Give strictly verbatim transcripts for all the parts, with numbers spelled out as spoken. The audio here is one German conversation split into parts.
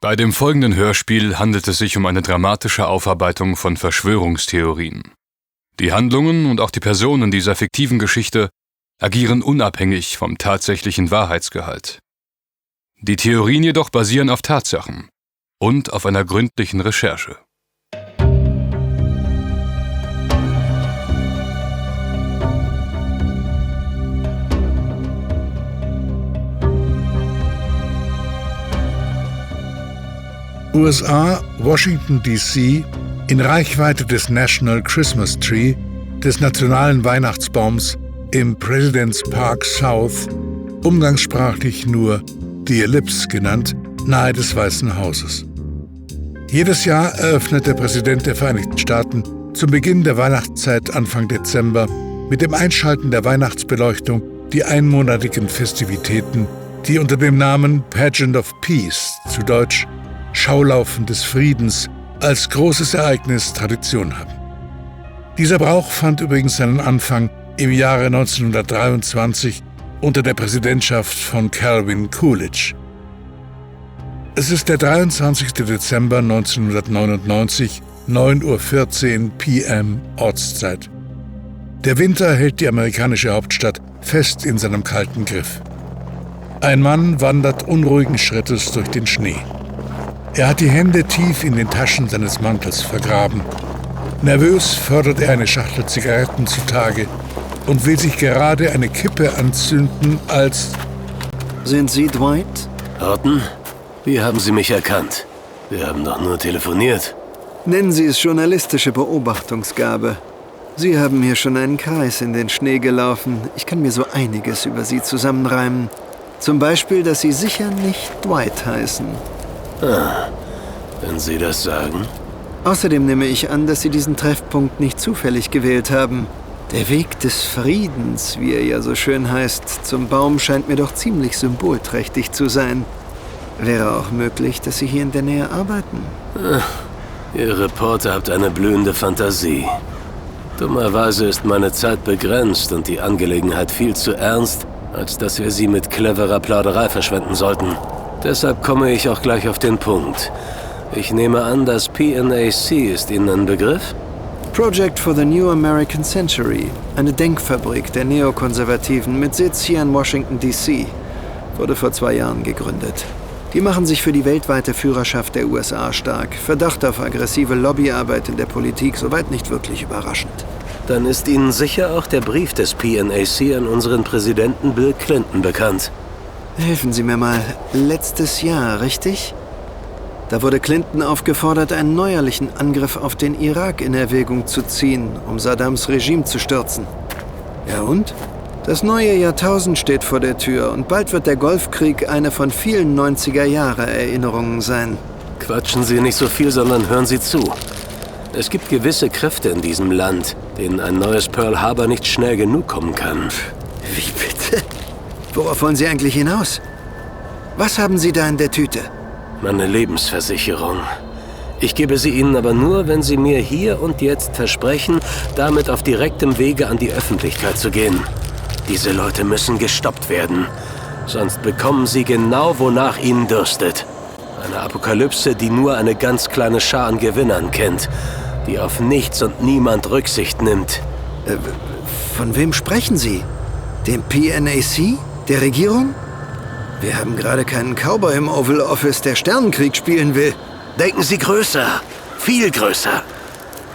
Bei dem folgenden Hörspiel handelt es sich um eine dramatische Aufarbeitung von Verschwörungstheorien. Die Handlungen und auch die Personen dieser fiktiven Geschichte agieren unabhängig vom tatsächlichen Wahrheitsgehalt. Die Theorien jedoch basieren auf Tatsachen und auf einer gründlichen Recherche. U S A, Washington D C, in Reichweite des National Christmas Tree, des nationalen Weihnachtsbaums, im President's Park South, umgangssprachlich nur The Ellipse genannt, nahe des Weißen Hauses. Jedes Jahr eröffnet der Präsident der Vereinigten Staaten zum Beginn der Weihnachtszeit Anfang Dezember mit dem Einschalten der Weihnachtsbeleuchtung die einmonatigen Festivitäten, die unter dem Namen Pageant of Peace, zu Deutsch Schaulaufen des Friedens, als großes Ereignis Tradition haben. Dieser Brauch fand übrigens seinen Anfang im Jahre neunzehnhundertdreiundzwanzig unter der Präsidentschaft von Calvin Coolidge. Es ist der dreiundzwanzigster Dezember neunzehnhundertneunundneunzig, neun Uhr vierzehn p m Ortszeit. Der Winter hält die amerikanische Hauptstadt fest in seinem kalten Griff. Ein Mann wandert unruhigen Schrittes durch den Schnee. Er hat die Hände tief in den Taschen seines Mantels vergraben. Nervös fördert er eine Schachtel Zigaretten zutage und will sich gerade eine Kippe anzünden, als... Sind Sie Dwight? Horton? Wie haben Sie mich erkannt? Wir haben doch nur telefoniert. Nennen Sie es journalistische Beobachtungsgabe. Sie haben hier schon einen Kreis in den Schnee gelaufen. Ich kann mir so einiges über Sie zusammenreimen. Zum Beispiel, dass Sie sicher nicht Dwight heißen. Ah, wenn Sie das sagen. Außerdem nehme ich an, dass Sie diesen Treffpunkt nicht zufällig gewählt haben. Der Weg des Friedens, wie er ja so schön heißt, zum Baum scheint mir doch ziemlich symbolträchtig zu sein. Wäre auch möglich, dass Sie hier in der Nähe arbeiten. Ach, Ihr Reporter habt eine blühende Fantasie. Dummerweise ist meine Zeit begrenzt und die Angelegenheit viel zu ernst, als dass wir sie mit cleverer Plauderei verschwenden sollten. Deshalb komme ich auch gleich auf den Punkt. Ich nehme an, das P N A C ist Ihnen ein Begriff? Project for the New American Century, eine Denkfabrik der Neokonservativen mit Sitz hier in Washington D C, wurde vor zwei Jahren gegründet. Die machen sich für die weltweite Führerschaft der U S A stark. Verdacht auf aggressive Lobbyarbeit in der Politik, soweit nicht wirklich überraschend. Dann ist Ihnen sicher auch der Brief des P N A C an unseren Präsidenten Bill Clinton bekannt. Helfen Sie mir mal. Letztes Jahr, richtig? Da wurde Clinton aufgefordert, einen neuerlichen Angriff auf den Irak in Erwägung zu ziehen, um Saddams Regime zu stürzen. Ja und? Das neue Jahrtausend steht vor der Tür und bald wird der Golfkrieg eine von vielen neunziger-Jahre-Erinnerungen sein. Quatschen Sie nicht so viel, sondern hören Sie zu. Es gibt gewisse Kräfte in diesem Land, denen ein neues Pearl Harbor nicht schnell genug kommen kann. Wie bitte? Worauf wollen Sie eigentlich hinaus? Was haben Sie da in der Tüte? Meine Lebensversicherung. Ich gebe sie Ihnen aber nur, wenn Sie mir hier und jetzt versprechen, damit auf direktem Wege an die Öffentlichkeit zu gehen. Diese Leute müssen gestoppt werden. Sonst bekommen Sie genau, wonach Ihnen dürstet. Eine Apokalypse, die nur eine ganz kleine Schar an Gewinnern kennt, die auf nichts und niemand Rücksicht nimmt. Äh, von wem sprechen Sie? Dem P N A C? Der Regierung? Wir haben gerade keinen Cowboy im Oval Office, der Sternenkrieg spielen will. Denken Sie größer. Viel größer.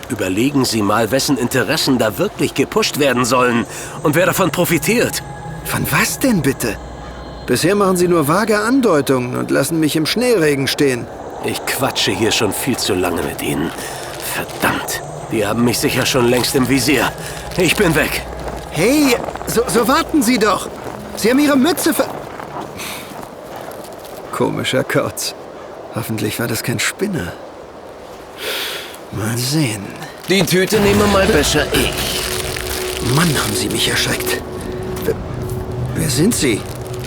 Überlegen Sie mal, wessen Interessen da wirklich gepusht werden sollen und wer davon profitiert. Von was denn bitte? Bisher machen Sie nur vage Andeutungen und lassen mich im Schneeregen stehen. Ich quatsche hier schon viel zu lange mit Ihnen. Verdammt, die haben mich sicher schon längst im Visier. Ich bin weg. Hey, so, so warten Sie doch. Sie haben Ihre Mütze ver... Komischer Kauz. Hoffentlich war das kein Spinner. Mal sehen. Die Tüte nehme mal besser ich. Mann, haben Sie mich erschreckt. Wer, wer sind Sie?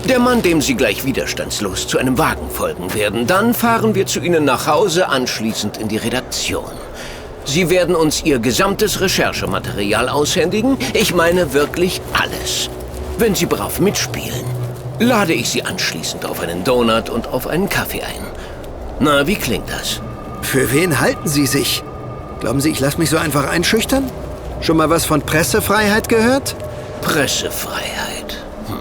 Der Mann, dem Sie gleich widerstandslos zu einem Wagen folgen werden. Dann fahren wir zu Ihnen nach Hause, anschließend in die Redaktion. Sie werden uns Ihr gesamtes Recherchematerial aushändigen. Ich meine wirklich alles. Wenn Sie brav mitspielen, lade ich Sie anschließend auf einen Donut und auf einen Kaffee ein. Na, wie klingt das? Für wen halten Sie sich? Glauben Sie, ich lasse mich so einfach einschüchtern? Schon mal was von Pressefreiheit gehört? Pressefreiheit. Hm.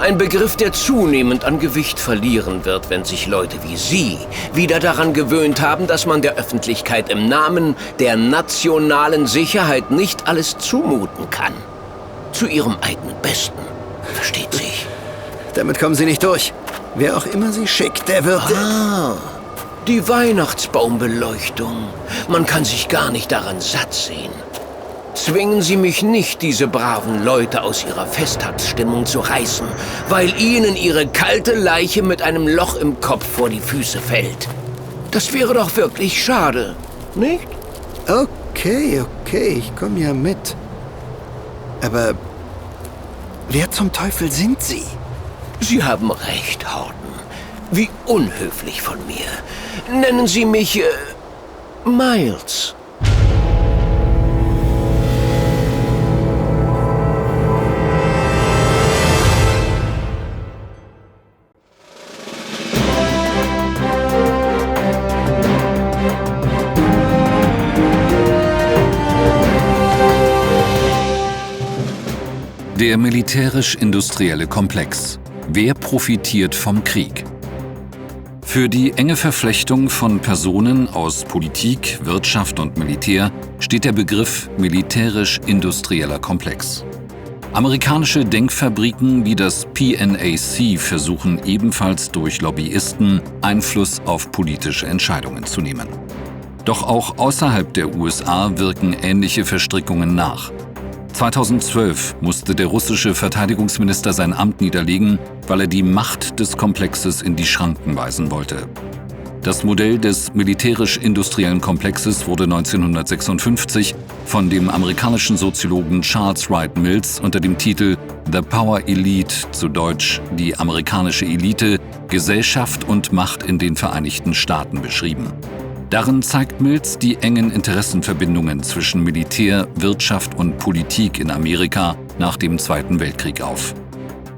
Ein Begriff, der zunehmend an Gewicht verlieren wird, wenn sich Leute wie Sie wieder daran gewöhnt haben, dass man der Öffentlichkeit im Namen der nationalen Sicherheit nicht alles zumuten kann. Zu Ihrem eigenen Besten. Versteht sich. Damit kommen Sie nicht durch. Wer auch immer Sie schickt, der wird... Ah, die Weihnachtsbaumbeleuchtung. Man kann sich gar nicht daran satt sehen. Zwingen Sie mich nicht, diese braven Leute aus ihrer Festtagsstimmung zu reißen, weil Ihnen Ihre kalte Leiche mit einem Loch im Kopf vor die Füße fällt. Das wäre doch wirklich schade, nicht? Okay, okay, ich komme ja mit. Aber wer zum Teufel sind Sie? Sie haben recht, Horton. Wie unhöflich von mir. Nennen Sie mich, äh, Miles. Der militärisch-industrielle Komplex. Wer profitiert vom Krieg? Für die enge Verflechtung von Personen aus Politik, Wirtschaft und Militär steht der Begriff militärisch-industrieller Komplex. Amerikanische Denkfabriken wie das P N A C versuchen ebenfalls durch Lobbyisten Einfluss auf politische Entscheidungen zu nehmen. Doch auch außerhalb der U S A wirken ähnliche Verstrickungen nach. zweitausendzwölf musste der russische Verteidigungsminister sein Amt niederlegen, weil er die Macht des Komplexes in die Schranken weisen wollte. Das Modell des militärisch-industriellen Komplexes wurde neunzehnhundertsechsundfünfzig von dem amerikanischen Soziologen Charles Wright Mills unter dem Titel The Power Elite, zu Deutsch die amerikanische Elite, Gesellschaft und Macht in den Vereinigten Staaten beschrieben. Darin zeigt Mills die engen Interessenverbindungen zwischen Militär, Wirtschaft und Politik in Amerika nach dem Zweiten Weltkrieg auf.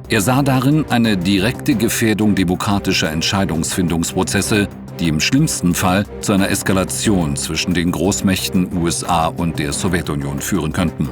Er sah darin eine direkte Gefährdung demokratischer Entscheidungsfindungsprozesse, die im schlimmsten Fall zu einer Eskalation zwischen den Großmächten U S A und der Sowjetunion führen könnten.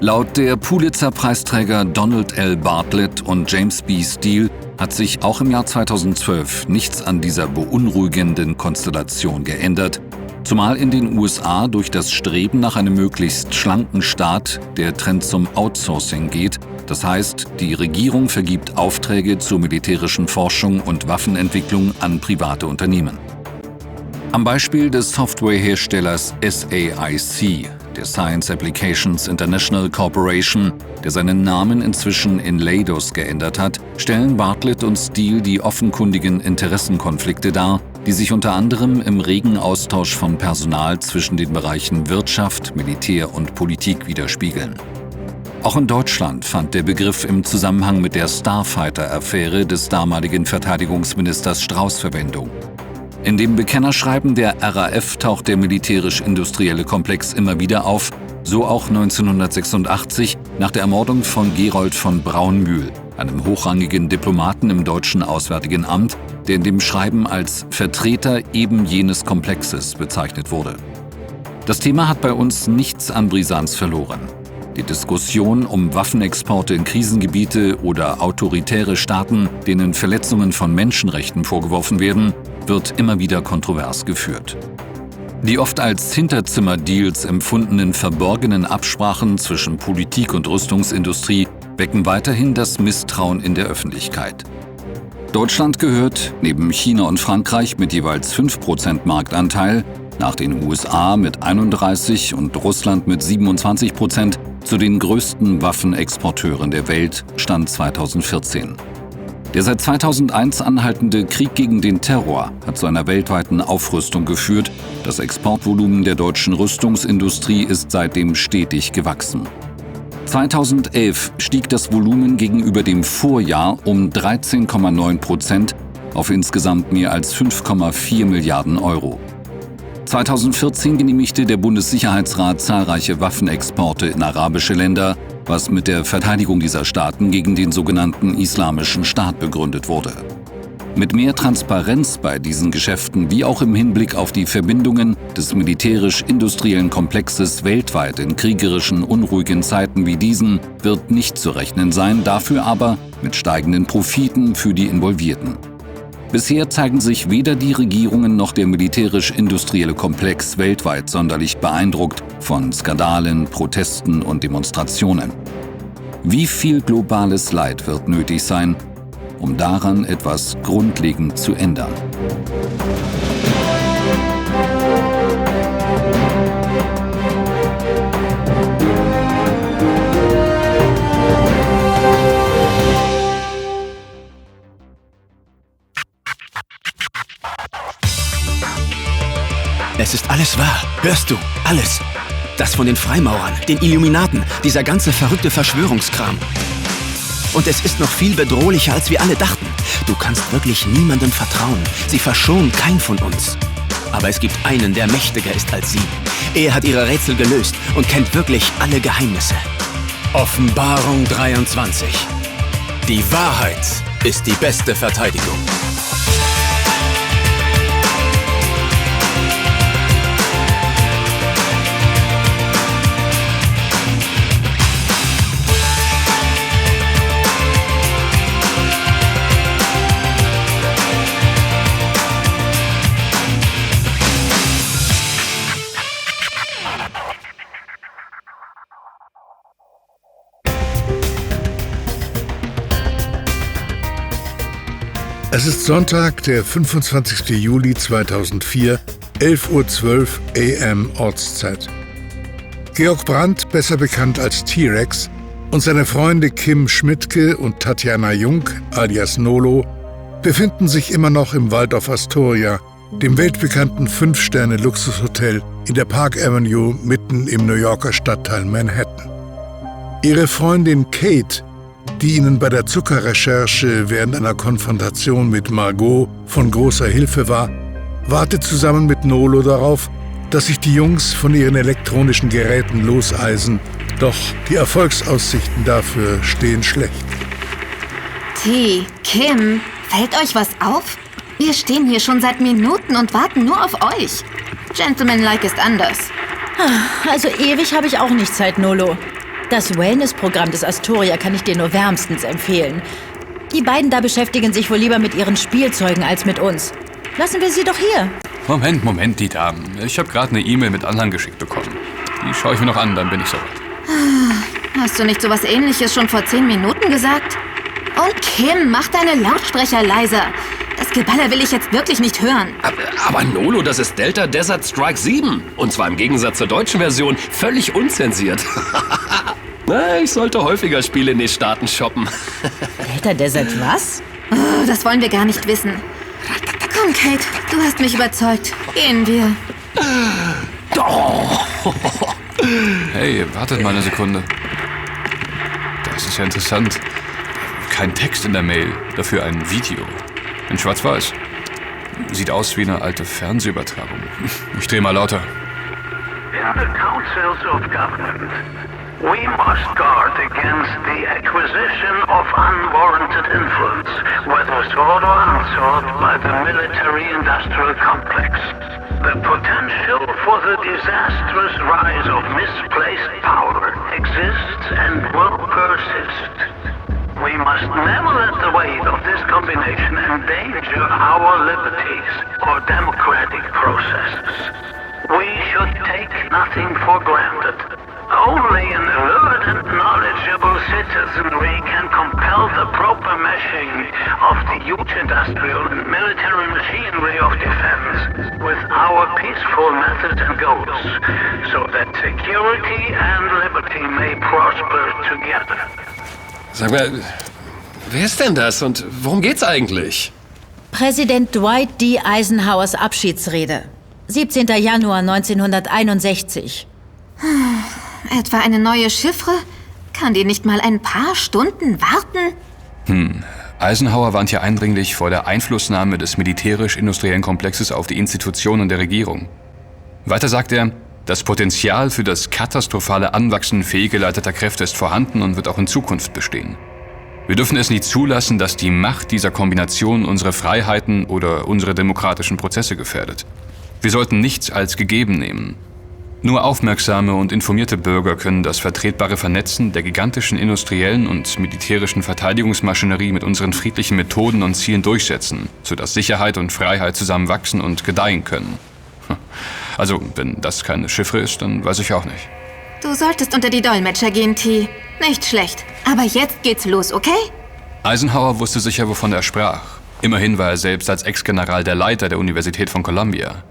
Laut der Pulitzer-Preisträger Donald L. Bartlett und James B. Steele hat sich auch im Jahr zweitausendzwölf nichts an dieser beunruhigenden Konstellation geändert, zumal in den U S A durch das Streben nach einem möglichst schlanken Staat der Trend zum Outsourcing geht, das heißt, die Regierung vergibt Aufträge zur militärischen Forschung und Waffenentwicklung an private Unternehmen. Am Beispiel des Softwareherstellers S A I C, der Science Applications International Corporation, der seinen Namen inzwischen in Leidos geändert hat, stellen Bartlett und Steele die offenkundigen Interessenkonflikte dar, die sich unter anderem im regen Austausch von Personal zwischen den Bereichen Wirtschaft, Militär und Politik widerspiegeln. Auch in Deutschland fand der Begriff im Zusammenhang mit der Starfighter-Affäre des damaligen Verteidigungsministers Strauß Verwendung. In dem Bekennerschreiben der R A F taucht der militärisch-industrielle Komplex immer wieder auf, so auch neunzehnhundertsechsundachtzig nach der Ermordung von Gerold von Braunmühl, einem hochrangigen Diplomaten im deutschen Auswärtigen Amt, der in dem Schreiben als Vertreter eben jenes Komplexes bezeichnet wurde. Das Thema hat bei uns nichts an Brisanz verloren. Die Diskussion um Waffenexporte in Krisengebiete oder autoritäre Staaten, denen Verletzungen von Menschenrechten vorgeworfen werden, wird immer wieder kontrovers geführt. Die oft als Hinterzimmerdeals empfundenen verborgenen Absprachen zwischen Politik und Rüstungsindustrie wecken weiterhin das Misstrauen in der Öffentlichkeit. Deutschland gehört, neben China und Frankreich mit jeweils fünf Prozent Marktanteil, nach den U S A mit einunddreißig und Russland mit siebenundzwanzig Prozent, zu den größten Waffenexporteuren der Welt, Stand zweitausendvierzehn. Der seit zweitausendeins anhaltende Krieg gegen den Terror hat zu einer weltweiten Aufrüstung geführt. Das Exportvolumen der deutschen Rüstungsindustrie ist seitdem stetig gewachsen. zweitausendelf stieg das Volumen gegenüber dem Vorjahr um dreizehn Komma neun Prozent auf insgesamt mehr als fünf Komma vier Milliarden Euro. zweitausendvierzehn genehmigte der Bundessicherheitsrat zahlreiche Waffenexporte in arabische Länder, was mit der Verteidigung dieser Staaten gegen den sogenannten Islamischen Staat begründet wurde. Mit mehr Transparenz bei diesen Geschäften wie auch im Hinblick auf die Verbindungen des militärisch-industriellen Komplexes weltweit in kriegerischen, unruhigen Zeiten wie diesen wird nicht zu rechnen sein, dafür aber mit steigenden Profiten für die Involvierten. Bisher zeigen sich weder die Regierungen noch der militärisch-industrielle Komplex weltweit sonderlich beeindruckt von Skandalen, Protesten und Demonstrationen. Wie viel globales Leid wird nötig sein, um daran etwas grundlegend zu ändern? Es ist alles wahr. Hörst du? Alles. Das von den Freimaurern, den Illuminaten, dieser ganze verrückte Verschwörungskram. Und es ist noch viel bedrohlicher, als wir alle dachten. Du kannst wirklich niemandem vertrauen. Sie verschonen keinen von uns. Aber es gibt einen, der mächtiger ist als sie. Er hat ihre Rätsel gelöst und kennt wirklich alle Geheimnisse. Offenbarung dreiundzwanzig. Die Wahrheit ist die beste Verteidigung. Es ist Sonntag, der fünfundzwanzigsten Juli zweitausendvier, elf Uhr zwölf a m Ortszeit. Georg Brandt, besser bekannt als T-Rex, und seine Freunde Kim Schmidtke und Tatjana Jung, alias Nolo, befinden sich immer noch im Waldorf Astoria, dem weltbekannten Fünf-Sterne-Luxushotel in der Park Avenue mitten im New Yorker Stadtteil Manhattan. Ihre Freundin Kate, die ihnen bei der Zuckerrecherche während einer Konfrontation mit Margot von großer Hilfe war, wartet zusammen mit Nolo darauf, dass sich die Jungs von ihren elektronischen Geräten loseisen. Doch die Erfolgsaussichten dafür stehen schlecht. T, Kim, fällt euch was auf? Wir stehen hier schon seit Minuten und warten nur auf euch. Gentlemanlike ist anders. Also ewig habe ich auch nicht Zeit, Nolo. Das Wellness-Programm des Astoria kann ich dir nur wärmstens empfehlen. Die beiden da beschäftigen sich wohl lieber mit ihren Spielzeugen als mit uns. Lassen wir sie doch hier. Moment, Moment, die Damen. Ich habe gerade eine E-Mail mit Anhang geschickt bekommen. Die schaue ich mir noch an, dann bin ich soweit. Hast du nicht sowas Ähnliches schon vor zehn Minuten gesagt? Und Kim, mach deine Lautsprecher leiser. Das Geballer will ich jetzt wirklich nicht hören. Aber, aber Nolo, das ist Delta Desert Strike sieben. Und zwar im Gegensatz zur deutschen Version völlig unzensiert. Na, ich sollte häufiger Spiele in den Staaten shoppen. Delta Desert was? Oh, das wollen wir gar nicht wissen. Komm, Kate, du hast mich überzeugt. Gehen wir. Hey, wartet mal eine Sekunde. Das ist ja interessant. Kein Text in der Mail, dafür ein Video. In schwarz-weiß. Sieht aus wie eine alte Fernsehübertragung. Ich drehe mal lauter. In the councils of government, we must guard against the acquisition of unwarranted influence, whether sought or unsought by the military-industrial complex. The potential for the disastrous rise of misplaced power exists and will persist. We must never let the weight of this combination endanger our liberties or democratic processes. We should take nothing for granted. Only an alert and knowledgeable citizenry can compel the proper meshing of the huge industrial and military machinery of defense with our peaceful methods and goals, so that security and liberty may prosper together. Sag mal, wer ist denn das und worum geht's eigentlich? Präsident Dwight D. Eisenhowers Abschiedsrede, siebzehnten Januar neunzehnhunderteinundsechzig. Etwa eine neue Chiffre? Kann die nicht mal ein paar Stunden warten? Hm. Eisenhower warnt hier eindringlich vor der Einflussnahme des militärisch-industriellen Komplexes auf die Institutionen der Regierung. Weiter sagt er, das Potenzial für das katastrophale Anwachsen fehlgeleiteter Kräfte ist vorhanden und wird auch in Zukunft bestehen. Wir dürfen es nicht zulassen, dass die Macht dieser Kombination unsere Freiheiten oder unsere demokratischen Prozesse gefährdet. Wir sollten nichts als gegeben nehmen. Nur aufmerksame und informierte Bürger können das vertretbare Vernetzen der gigantischen industriellen und militärischen Verteidigungsmaschinerie mit unseren friedlichen Methoden und Zielen durchsetzen, sodass Sicherheit und Freiheit zusammen wachsen und gedeihen können. Also, wenn das keine Chiffre ist, dann weiß ich auch nicht. Du solltest unter die Dolmetscher gehen, T. Nicht schlecht. Aber jetzt geht's los, okay? Eisenhower wusste sicher, wovon er sprach. Immerhin war er selbst als Ex-General der Leiter der Universität von Columbia.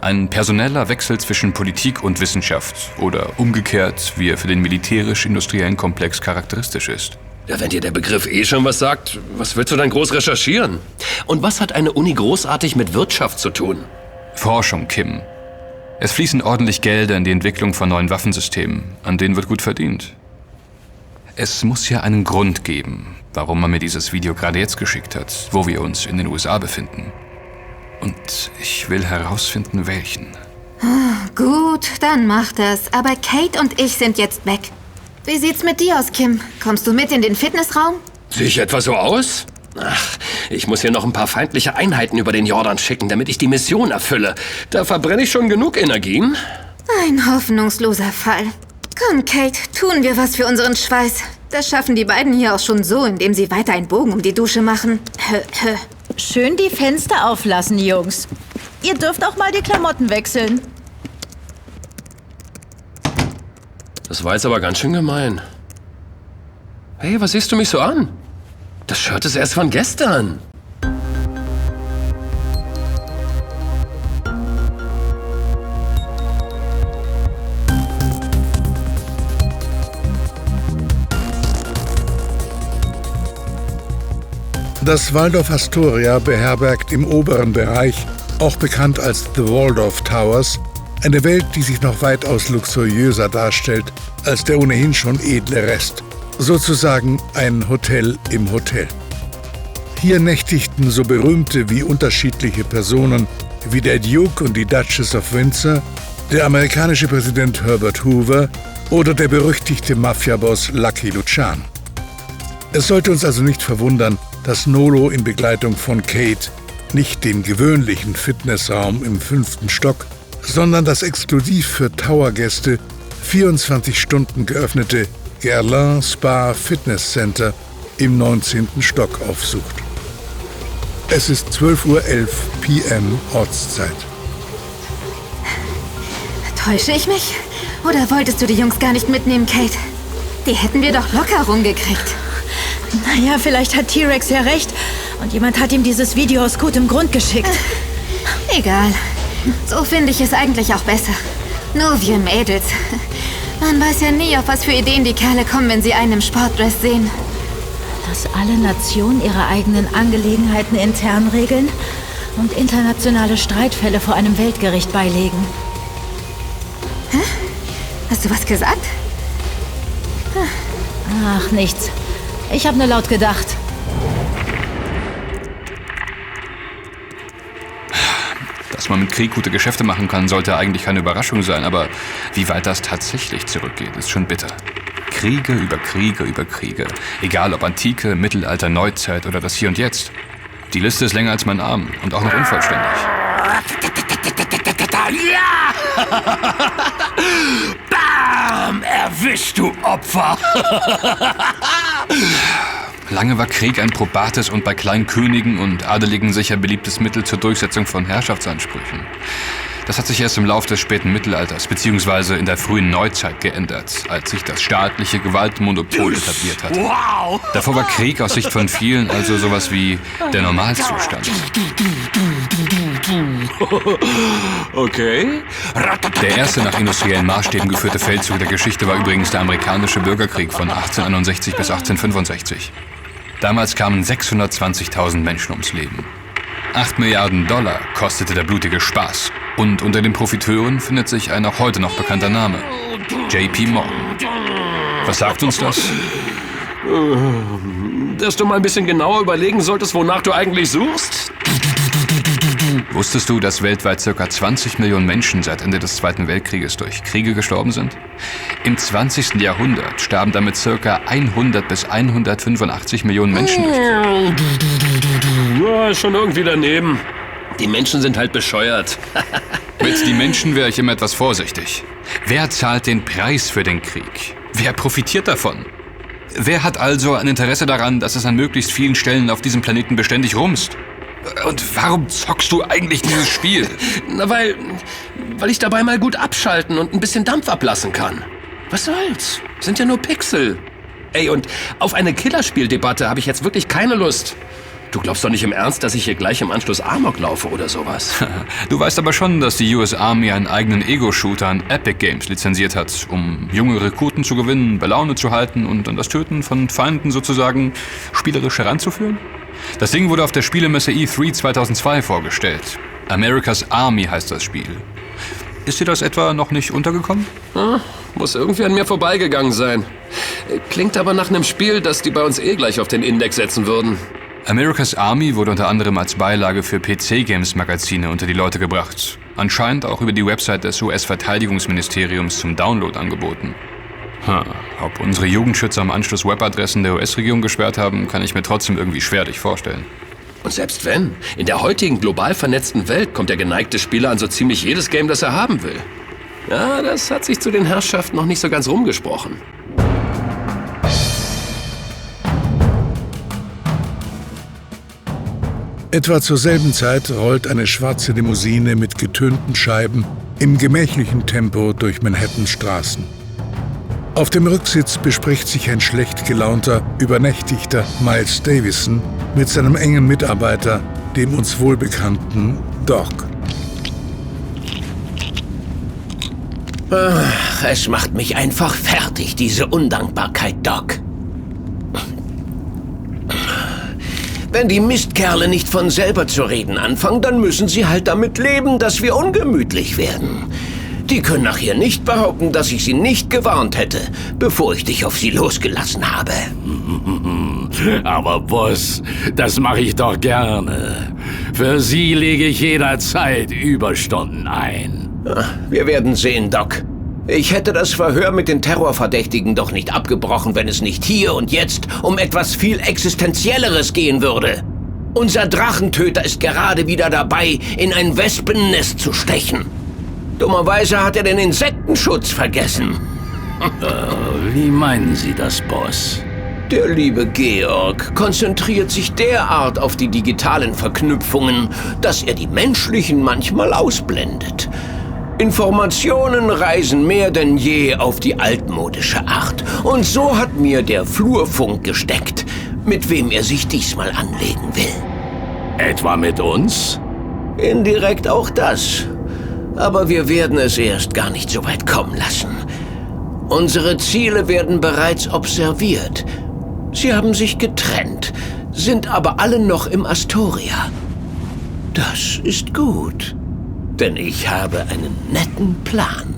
Ein personeller Wechsel zwischen Politik und Wissenschaft oder umgekehrt, wie er für den militärisch-industriellen Komplex charakteristisch ist. Ja, wenn dir der Begriff eh schon was sagt, was willst du dann groß recherchieren? Und was hat eine Uni großartig mit Wirtschaft zu tun? Forschung, Kim. Es fließen ordentlich Gelder in die Entwicklung von neuen Waffensystemen. An denen wird gut verdient. Es muss ja einen Grund geben, warum man mir dieses Video gerade jetzt geschickt hat, wo wir uns in den U S A befinden. Und ich will herausfinden, welchen. Gut, dann mach das. Aber Kate und ich sind jetzt weg. Wie sieht's mit dir aus, Kim? Kommst du mit in den Fitnessraum? Sehe ich etwa so aus? Ach, ich muss hier noch ein paar feindliche Einheiten über den Jordan schicken, damit ich die Mission erfülle. Da verbrenne ich schon genug Energien. Ein hoffnungsloser Fall. Komm, Kate, tun wir was für unseren Schweiß. Das schaffen die beiden hier auch schon so, indem sie weiter einen Bogen um die Dusche machen. Hö, hö. Schön die Fenster auflassen, Jungs. Ihr dürft auch mal die Klamotten wechseln. Das war jetzt aber ganz schön gemein. Hey, was siehst du mich so an? Das Shirt ist erst von gestern. Das Waldorf Astoria beherbergt im oberen Bereich, auch bekannt als The Waldorf Towers, eine Welt, die sich noch weitaus luxuriöser darstellt als der ohnehin schon edle Rest. Sozusagen ein Hotel im Hotel. Hier nächtigten so berühmte wie unterschiedliche Personen wie der Duke und die Duchess of Windsor, der amerikanische Präsident Herbert Hoover oder der berüchtigte Mafiaboss Lucky Luciano. Es sollte uns also nicht verwundern, dass Nolo in Begleitung von Kate nicht den gewöhnlichen Fitnessraum im fünften Stock, sondern das exklusiv für Towergäste vierundzwanzig Stunden geöffnete Guerlain Spa Fitness Center im neunzehnten Stock aufsucht. Es ist zwölf Uhr elf p m Ortszeit. Täusche ich mich? Oder wolltest du die Jungs gar nicht mitnehmen, Kate? Die hätten wir doch locker rumgekriegt. Naja, vielleicht hat T-Rex ja recht. Und jemand hat ihm dieses Video aus gutem Grund geschickt. Äh, egal. So finde ich es eigentlich auch besser. Nur wir Mädels. Man weiß ja nie, auf was für Ideen die Kerle kommen, wenn sie einen im Sportdress sehen. Dass alle Nationen ihre eigenen Angelegenheiten intern regeln und internationale Streitfälle vor einem Weltgericht beilegen. Hä? Hast du was gesagt? Hm. Ach, nichts. Ich habe nur laut gedacht. Dass man mit Krieg gute Geschäfte machen kann, sollte eigentlich keine Überraschung sein, aber wie weit das tatsächlich zurückgeht, ist schon bitter. Kriege über Kriege über Kriege. Egal ob Antike, Mittelalter, Neuzeit oder das Hier und Jetzt. Die Liste ist länger als mein Arm und auch noch unvollständig. Ja! Bam! Erwischt, du Opfer! Lange war Krieg ein probates und bei kleinen Königen und Adeligen sicher beliebtes Mittel zur Durchsetzung von Herrschaftsansprüchen. Das hat sich erst im Lauf des späten Mittelalters bzw. in der frühen Neuzeit geändert, als sich das staatliche Gewaltmonopol etabliert hat. Wow. Davor war Krieg aus Sicht von vielen also sowas wie der Normalzustand. Okay. Der erste nach industriellen Maßstäben geführte Feldzug der Geschichte war übrigens der amerikanische Bürgerkrieg von achtzehnhunderteinundsechzig bis achtzehnhundertfünfundsechzig. Damals kamen sechshundertzwanzigtausend Menschen ums Leben. acht Milliarden Dollar kostete der blutige Spaß. Und unter den Profiteuren findet sich ein auch heute noch bekannter Name. J P Morgan. Was sagt uns das? Dass du mal ein bisschen genauer überlegen solltest, wonach du eigentlich suchst? Wusstest du, dass weltweit ca. zwanzig Millionen Menschen seit Ende des Zweiten Weltkrieges durch Kriege gestorben sind? Im zwanzigsten Jahrhundert starben damit ca. hundert bis hundertfünfundachtzig Millionen Menschen durch Kriege. Ja, schon irgendwie daneben. Die Menschen sind halt bescheuert. Mit die Menschen wäre ich immer etwas vorsichtig. Wer zahlt den Preis für den Krieg? Wer profitiert davon? Wer hat also ein Interesse daran, dass es an möglichst vielen Stellen auf diesem Planeten beständig rumst? Und warum zockst du eigentlich dieses Spiel? Na, weil, weil ich dabei mal gut abschalten und ein bisschen Dampf ablassen kann. Was soll's? Sind ja nur Pixel. Ey, und auf eine Killerspieldebatte habe ich jetzt wirklich keine Lust. Du glaubst doch nicht im Ernst, dass ich hier gleich im Anschluss Amok laufe oder sowas? Du weißt aber schon, dass die U S Army einen eigenen Ego-Shooter an Epic Games lizenziert hat, um junge Rekruten zu gewinnen, bei Laune zu halten und an das Töten von Feinden sozusagen spielerisch heranzuführen? Das Ding wurde auf der Spielemesse E drei zweitausendzwei vorgestellt. America's Army heißt das Spiel. Ist dir das etwa noch nicht untergekommen? Hm, muss irgendwie an mir vorbeigegangen sein. Klingt aber nach einem Spiel, das die bei uns eh gleich auf den Index setzen würden. America's Army wurde unter anderem als Beilage für P C-Games-Magazine unter die Leute gebracht. Anscheinend auch über die Website des U S-Verteidigungsministeriums zum Download angeboten. Hm, ob unsere Jugendschützer am Anschluss Webadressen der U S-Regierung gesperrt haben, kann ich mir trotzdem irgendwie schwerlich vorstellen. Und selbst wenn, in der heutigen global vernetzten Welt kommt der geneigte Spieler an so ziemlich jedes Game, das er haben will. Ja, das hat sich zu den Herrschaften noch nicht so ganz rumgesprochen. Etwa zur selben Zeit rollt eine schwarze Limousine mit getönten Scheiben im gemächlichen Tempo durch Manhattans Straßen. Auf dem Rücksitz bespricht sich ein schlecht gelaunter, übernächtigter Miles Davison mit seinem engen Mitarbeiter, dem uns wohlbekannten Doc. Ach, es macht mich einfach fertig, diese Undankbarkeit, Doc. Wenn die Mistkerle nicht von selber zu reden anfangen, dann müssen sie halt damit leben, dass wir ungemütlich werden. Die können nachher nicht behaupten, dass ich sie nicht gewarnt hätte, bevor ich dich auf sie losgelassen habe. Aber Boss, das mache ich doch gerne. Für sie lege ich jederzeit Überstunden ein. Wir werden sehen, Doc. Ich hätte das Verhör mit den Terrorverdächtigen doch nicht abgebrochen, wenn es nicht hier und jetzt um etwas viel Existenzielleres gehen würde. Unser Drachentöter ist gerade wieder dabei, in ein Wespennest zu stechen. Dummerweise hat er den Insektenschutz vergessen. Äh, wie meinen Sie das, Boss? Der liebe Georg konzentriert sich derart auf die digitalen Verknüpfungen, dass er die menschlichen manchmal ausblendet. Informationen reisen mehr denn je auf die altmodische Art. Und so hat mir der Flurfunk gesteckt, mit wem er sich diesmal anlegen will. Etwa mit uns? Indirekt auch das. Aber wir werden es erst gar nicht so weit kommen lassen. Unsere Ziele werden bereits observiert. Sie haben sich getrennt, sind aber alle noch im Astoria. Das ist gut. Denn ich habe einen netten Plan.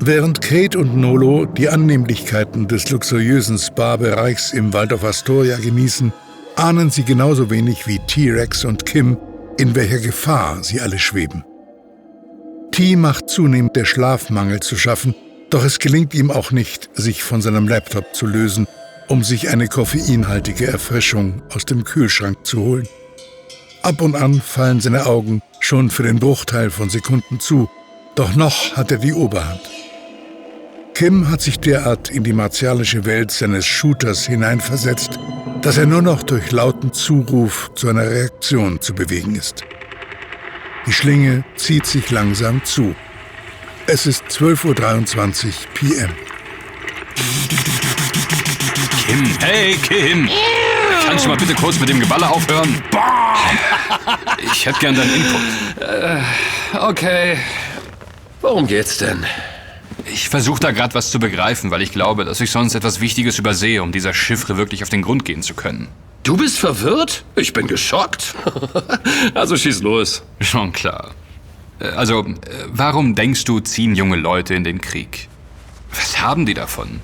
Während Kate und Nolo die Annehmlichkeiten des luxuriösen Spa-Bereichs im Waldorf Astoria genießen, ahnen sie genauso wenig wie T-Rex und Kim, in welcher Gefahr sie alle schweben. T macht zunehmend der Schlafmangel zu schaffen, doch es gelingt ihm auch nicht, sich von seinem Laptop zu lösen, um sich eine koffeinhaltige Erfrischung aus dem Kühlschrank zu holen. Ab und an fallen seine Augen schon für den Bruchteil von Sekunden zu, doch noch hat er die Oberhand. Kim hat sich derart in die martialische Welt seines Shooters hineinversetzt, dass er nur noch durch lauten Zuruf zu einer Reaktion zu bewegen ist. Die Schlinge zieht sich langsam zu. Es ist zwölf Uhr dreiundzwanzig p m Kim, hey Kim! Kannst du mal bitte kurz mit dem Geballer aufhören? Ich hätte gern deinen Input. Äh, okay. Worum geht's denn? Ich versuche da gerade was zu begreifen, weil ich glaube, dass ich sonst etwas Wichtiges übersehe, um dieser Chiffre wirklich auf den Grund gehen zu können. Du bist verwirrt? Ich bin geschockt. Also schieß los. Schon klar. Also, warum denkst du, ziehen junge Leute in den Krieg? Was haben die davon?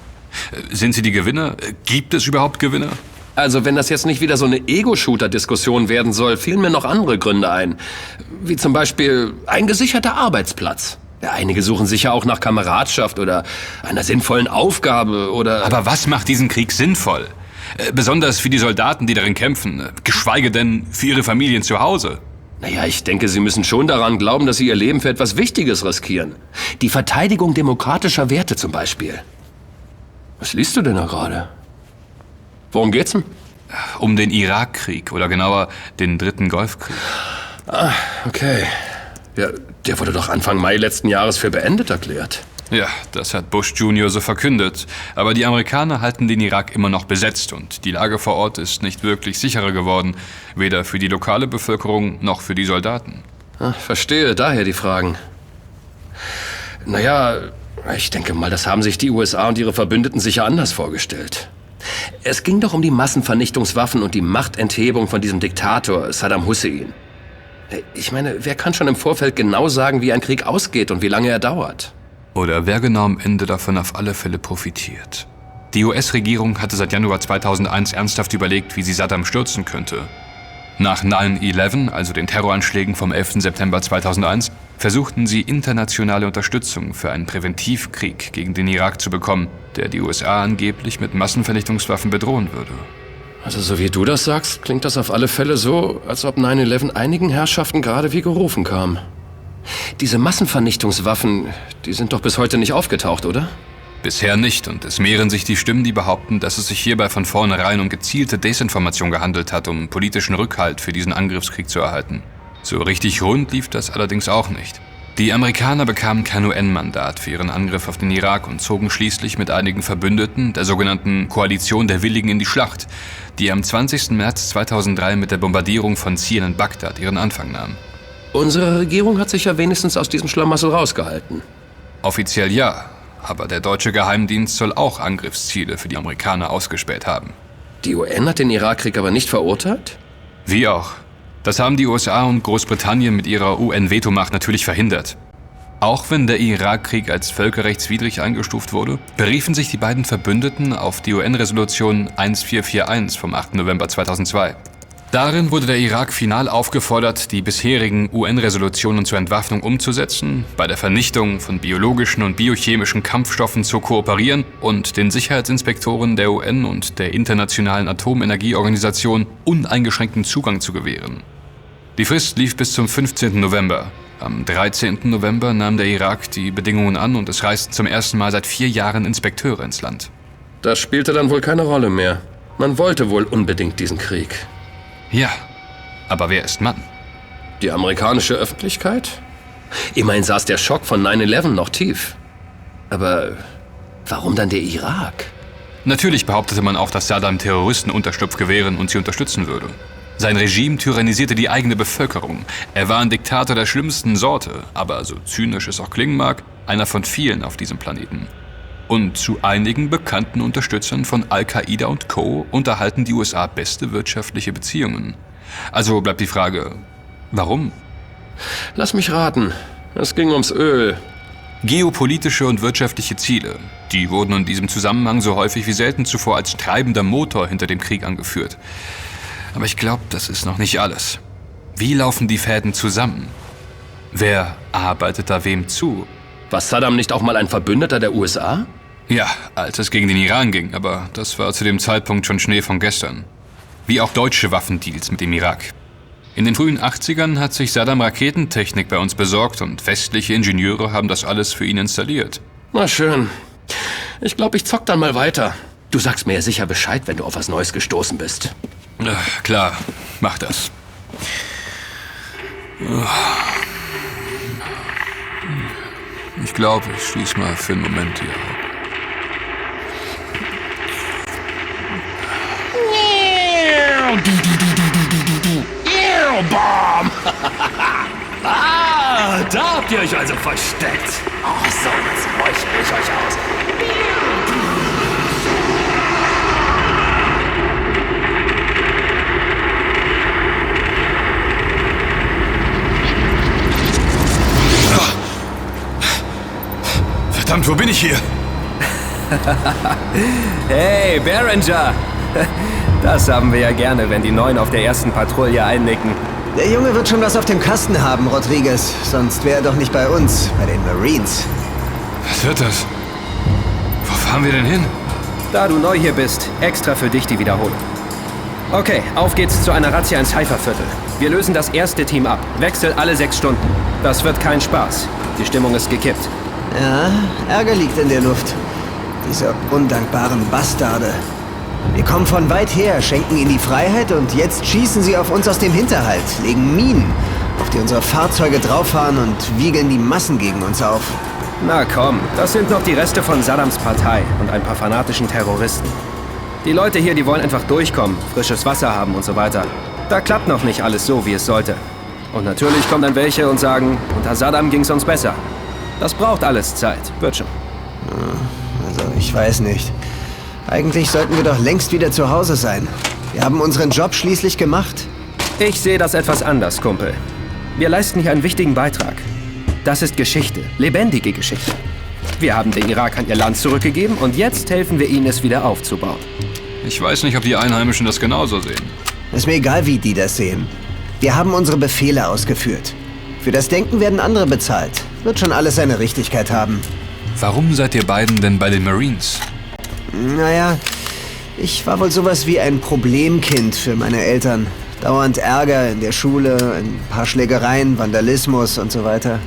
Sind sie die Gewinner? Gibt es überhaupt Gewinner? Also, wenn das jetzt nicht wieder so eine Ego-Shooter-Diskussion werden soll, fielen mir noch andere Gründe ein. Wie zum Beispiel ein gesicherter Arbeitsplatz. Ja, einige suchen sicher auch nach Kameradschaft oder einer sinnvollen Aufgabe oder... Aber was macht diesen Krieg sinnvoll? Besonders für die Soldaten, die darin kämpfen, geschweige denn für ihre Familien zu Hause. Naja, ich denke, sie müssen schon daran glauben, dass sie ihr Leben für etwas Wichtiges riskieren. Die Verteidigung demokratischer Werte zum Beispiel. Was liest du denn da gerade? Worum geht's denn? Um den Irakkrieg oder genauer den dritten Golfkrieg. Ah, okay. Ja, der wurde doch Anfang Mai letzten Jahres für beendet erklärt. Ja, das hat Bush Junior so verkündet. Aber die Amerikaner halten den Irak immer noch besetzt und die Lage vor Ort ist nicht wirklich sicherer geworden. Weder für die lokale Bevölkerung noch für die Soldaten. Ach, verstehe, daher die Fragen. Naja, ich denke mal, das haben sich die U S A und ihre Verbündeten sicher anders vorgestellt. Es ging doch um die Massenvernichtungswaffen und die Machtenthebung von diesem Diktator Saddam Hussein. Ich meine, wer kann schon im Vorfeld genau sagen, wie ein Krieg ausgeht und wie lange er dauert? Oder wer genau am Ende davon auf alle Fälle profitiert. Die U S-Regierung hatte seit Januar zweitausendeins ernsthaft überlegt, wie sie Saddam stürzen könnte. Nach neun elf, also den Terroranschlägen vom elften September zweitausendeins, versuchten sie internationale Unterstützung für einen Präventivkrieg gegen den Irak zu bekommen, der die U S A angeblich mit Massenvernichtungswaffen bedrohen würde. Also so wie du das sagst, klingt das auf alle Fälle so, als ob neun elf einigen Herrschaften gerade wie gerufen kam. Diese Massenvernichtungswaffen, die sind doch bis heute nicht aufgetaucht, oder? Bisher nicht, und es mehren sich die Stimmen, die behaupten, dass es sich hierbei von vornherein um gezielte Desinformation gehandelt hat, um politischen Rückhalt für diesen Angriffskrieg zu erhalten. So richtig rund lief das allerdings auch nicht. Die Amerikaner bekamen kein U N-Mandat für ihren Angriff auf den Irak und zogen schließlich mit einigen Verbündeten der sogenannten Koalition der Willigen in die Schlacht, die am zwanzigsten März zweitausenddrei mit der Bombardierung von Zielen in Bagdad ihren Anfang nahm. Unsere Regierung hat sich ja wenigstens aus diesem Schlamassel rausgehalten. Offiziell ja, aber der deutsche Geheimdienst soll auch Angriffsziele für die Amerikaner ausgespäht haben. Die U N hat den Irakkrieg aber nicht verurteilt? Wie auch. Das haben die U S A und Großbritannien mit ihrer U N-Vetomacht natürlich verhindert. Auch wenn der Irakkrieg als völkerrechtswidrig eingestuft wurde, beriefen sich die beiden Verbündeten auf die U N-Resolution vierzehn einundvierzig vom achten November zweitausendzwei. Darin wurde der Irak final aufgefordert, die bisherigen U N-Resolutionen zur Entwaffnung umzusetzen, bei der Vernichtung von biologischen und biochemischen Kampfstoffen zu kooperieren und den Sicherheitsinspektoren der U N und der Internationalen Atomenergieorganisation uneingeschränkten Zugang zu gewähren. Die Frist lief bis zum fünfzehnten November. Am dreizehnten November nahm der Irak die Bedingungen an und es reisten zum ersten Mal seit vier Jahren Inspekteure ins Land. Das spielte dann wohl keine Rolle mehr. Man wollte wohl unbedingt diesen Krieg. Ja, aber wer ist Mann? Die amerikanische Öffentlichkeit? Immerhin saß der Schock von neun elf noch tief. Aber warum dann der Irak? Natürlich behauptete man auch, dass Saddam Terroristen Unterschlupf gewähren und sie unterstützen würde. Sein Regime tyrannisierte die eigene Bevölkerung. Er war ein Diktator der schlimmsten Sorte, aber so zynisch es auch klingen mag, einer von vielen auf diesem Planeten. Und zu einigen bekannten Unterstützern von Al-Qaida und Co. unterhalten die U S A beste wirtschaftliche Beziehungen. Also bleibt die Frage, warum? Lass mich raten, es ging ums Öl. Geopolitische und wirtschaftliche Ziele, die wurden in diesem Zusammenhang so häufig wie selten zuvor als treibender Motor hinter dem Krieg angeführt. Aber ich glaube, das ist noch nicht alles. Wie laufen die Fäden zusammen? Wer arbeitet da wem zu? War Saddam nicht auch mal ein Verbündeter der U S A? Ja, als es gegen den Iran ging, aber das war zu dem Zeitpunkt schon Schnee von gestern. Wie auch deutsche Waffendeals mit dem Irak. In den frühen achtzigern hat sich Saddam Raketentechnik bei uns besorgt und westliche Ingenieure haben das alles für ihn installiert. Na schön. Ich glaube, ich zock dann mal weiter. Du sagst mir ja sicher Bescheid, wenn du auf was Neues gestoßen bist. Ach, klar, mach das. Ich glaube, ich schließe mal für einen Moment hier ab. Bomb! Ah, da habt ihr euch also versteckt. Ach so, jetzt räuchere ich euch aus. Verdammt, wo bin ich hier? Hey, Berenger! Das haben wir ja gerne, wenn die Neuen auf der ersten Patrouille einnicken. Der Junge wird schon was auf dem Kasten haben, Rodriguez. Sonst wäre er doch nicht bei uns, bei den Marines. Was wird das? Wo fahren wir denn hin? Da du neu hier bist, extra für dich die Wiederholung. Okay, auf geht's zu einer Razzia ins Haifa-Viertel. Wir lösen das erste Team ab. Wechsel alle sechs Stunden. Das wird kein Spaß. Die Stimmung ist gekippt. Ja, Ärger liegt in der Luft. Diese undankbaren Bastarde. Wir kommen von weit her, schenken ihnen die Freiheit und jetzt schießen sie auf uns aus dem Hinterhalt, legen Minen, auf die unsere Fahrzeuge drauffahren und wiegeln die Massen gegen uns auf. Na komm, das sind noch die Reste von Saddams Partei und ein paar fanatischen Terroristen. Die Leute hier, die wollen einfach durchkommen, frisches Wasser haben und so weiter. Da klappt noch nicht alles so, wie es sollte. Und natürlich kommen dann welche und sagen, unter Saddam ging's uns besser. Das braucht alles Zeit, wird schon. Also, ich weiß nicht. Eigentlich sollten wir doch längst wieder zu Hause sein. Wir haben unseren Job schließlich gemacht. Ich sehe das etwas anders, Kumpel. Wir leisten hier einen wichtigen Beitrag. Das ist Geschichte, lebendige Geschichte. Wir haben den Irakern ihr Land zurückgegeben und jetzt helfen wir ihnen, es wieder aufzubauen. Ich weiß nicht, ob die Einheimischen das genauso sehen. Ist mir egal, wie die das sehen. Wir haben unsere Befehle ausgeführt. Für das Denken werden andere bezahlt. Wird schon alles seine Richtigkeit haben. Warum seid ihr beiden denn bei den Marines? Naja, ich war wohl sowas wie ein Problemkind für meine Eltern. Dauernd Ärger in der Schule, ein paar Schlägereien, Vandalismus und so weiter.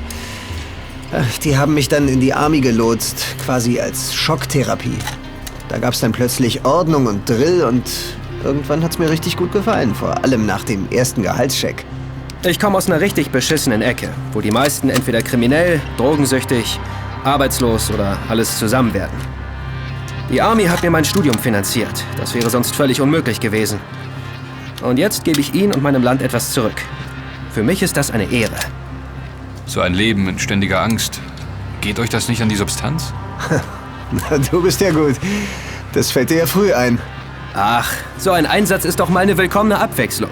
Die haben mich dann in die Army gelotst, quasi als Schocktherapie. Da gab's dann plötzlich Ordnung und Drill und irgendwann hat's mir richtig gut gefallen, vor allem nach dem ersten Gehaltscheck. Ich komme aus einer richtig beschissenen Ecke, wo die meisten entweder kriminell, drogensüchtig, arbeitslos oder alles zusammen werden. Die Army hat mir mein Studium finanziert. Das wäre sonst völlig unmöglich gewesen. Und jetzt gebe ich Ihnen und meinem Land etwas zurück. Für mich ist das eine Ehre. So ein Leben in ständiger Angst. Geht euch das nicht an die Substanz? Na, du bist ja gut. Das fällt dir ja früh ein. Ach, so ein Einsatz ist doch mal eine willkommene Abwechslung.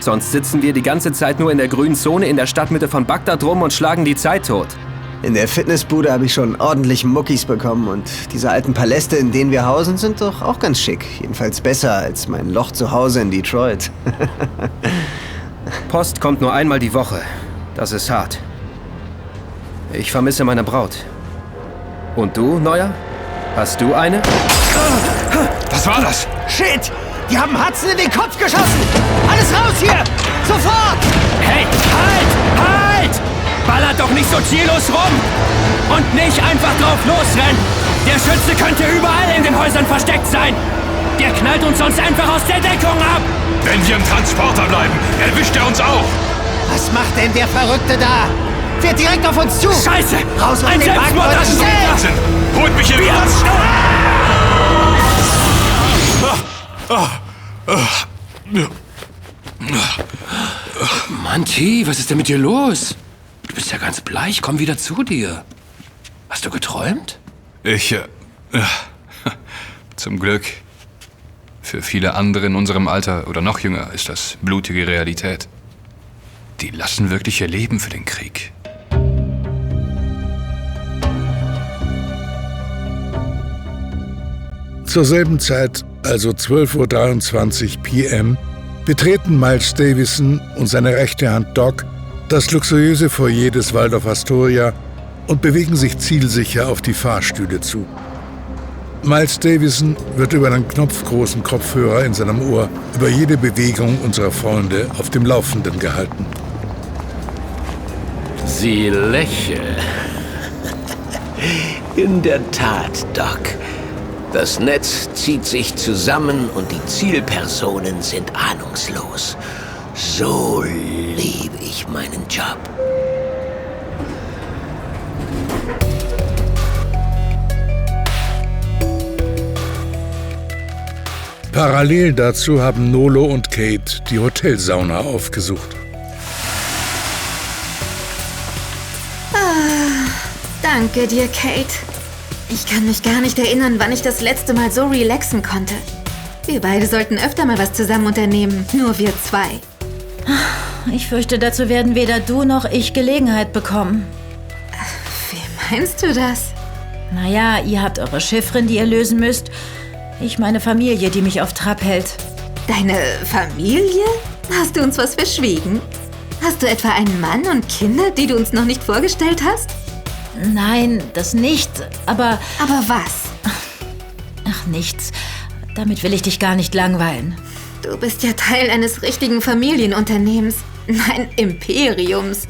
Sonst sitzen wir die ganze Zeit nur in der grünen Zone in der Stadtmitte von Bagdad rum und schlagen die Zeit tot. In der Fitnessbude habe ich schon ordentlich Muckis bekommen und diese alten Paläste, in denen wir hausen, sind doch auch ganz schick. Jedenfalls besser als mein Loch zu Hause in Detroit. Post kommt nur einmal die Woche. Das ist hart. Ich vermisse meine Braut. Und du, Neuer? Hast du eine? Was war das? Shit! Die haben Hudson in den Kopf geschossen! Alles raus hier! Sofort! Hey, halt! Halt! Ballert doch nicht so ziellos rum! Und nicht einfach drauf losrennen! Der Schütze könnte überall in den Häusern versteckt sein! Der knallt uns sonst einfach aus der Deckung ab! Wenn wir im Transporter bleiben, erwischt er uns auch! Was macht denn der Verrückte da? Fährt direkt auf uns zu! Scheiße! Raus aus dem Wagen und schnell! Holt mich hier raus! Mann, T, was ist denn mit dir los? Du bist ja ganz bleich, komm wieder zu dir. Hast du geträumt? Ich, äh, äh, zum Glück. Für viele andere in unserem Alter oder noch jünger ist das blutige Realität. Die lassen wirklich ihr Leben für den Krieg. Zur selben Zeit, also zwölf Uhr dreiundzwanzig p m, betreten Miles Davison und seine rechte Hand Doc das luxuriöse Foyer des Waldorf Astoria und bewegen sich zielsicher auf die Fahrstühle zu. Miles Davison wird über einen knopfgroßen Kopfhörer in seinem Ohr über jede Bewegung unserer Freunde auf dem Laufenden gehalten. Sie lächeln. In der Tat, Doc. Das Netz zieht sich zusammen und die Zielpersonen sind ahnungslos. So liebe ich meinen Job. Parallel dazu haben Nolo und Kate die Hotelsauna aufgesucht. Ah, danke dir, Kate. Ich kann mich gar nicht erinnern, wann ich das letzte Mal so relaxen konnte. Wir beide sollten öfter mal was zusammen unternehmen, nur wir zwei. Ich fürchte, dazu werden weder du noch ich Gelegenheit bekommen. Wie meinst du das? Naja, ihr habt eure Chiffrin, die ihr lösen müsst. Ich meine Familie, die mich auf Trab hält. Deine Familie? Hast du uns was verschwiegen? Hast du etwa einen Mann und Kinder, die du uns noch nicht vorgestellt hast? Nein, das nicht, aber... Aber was? Ach, nichts. Damit will ich dich gar nicht langweilen. Du bist ja Teil eines richtigen Familienunternehmens. Nein, Imperiums.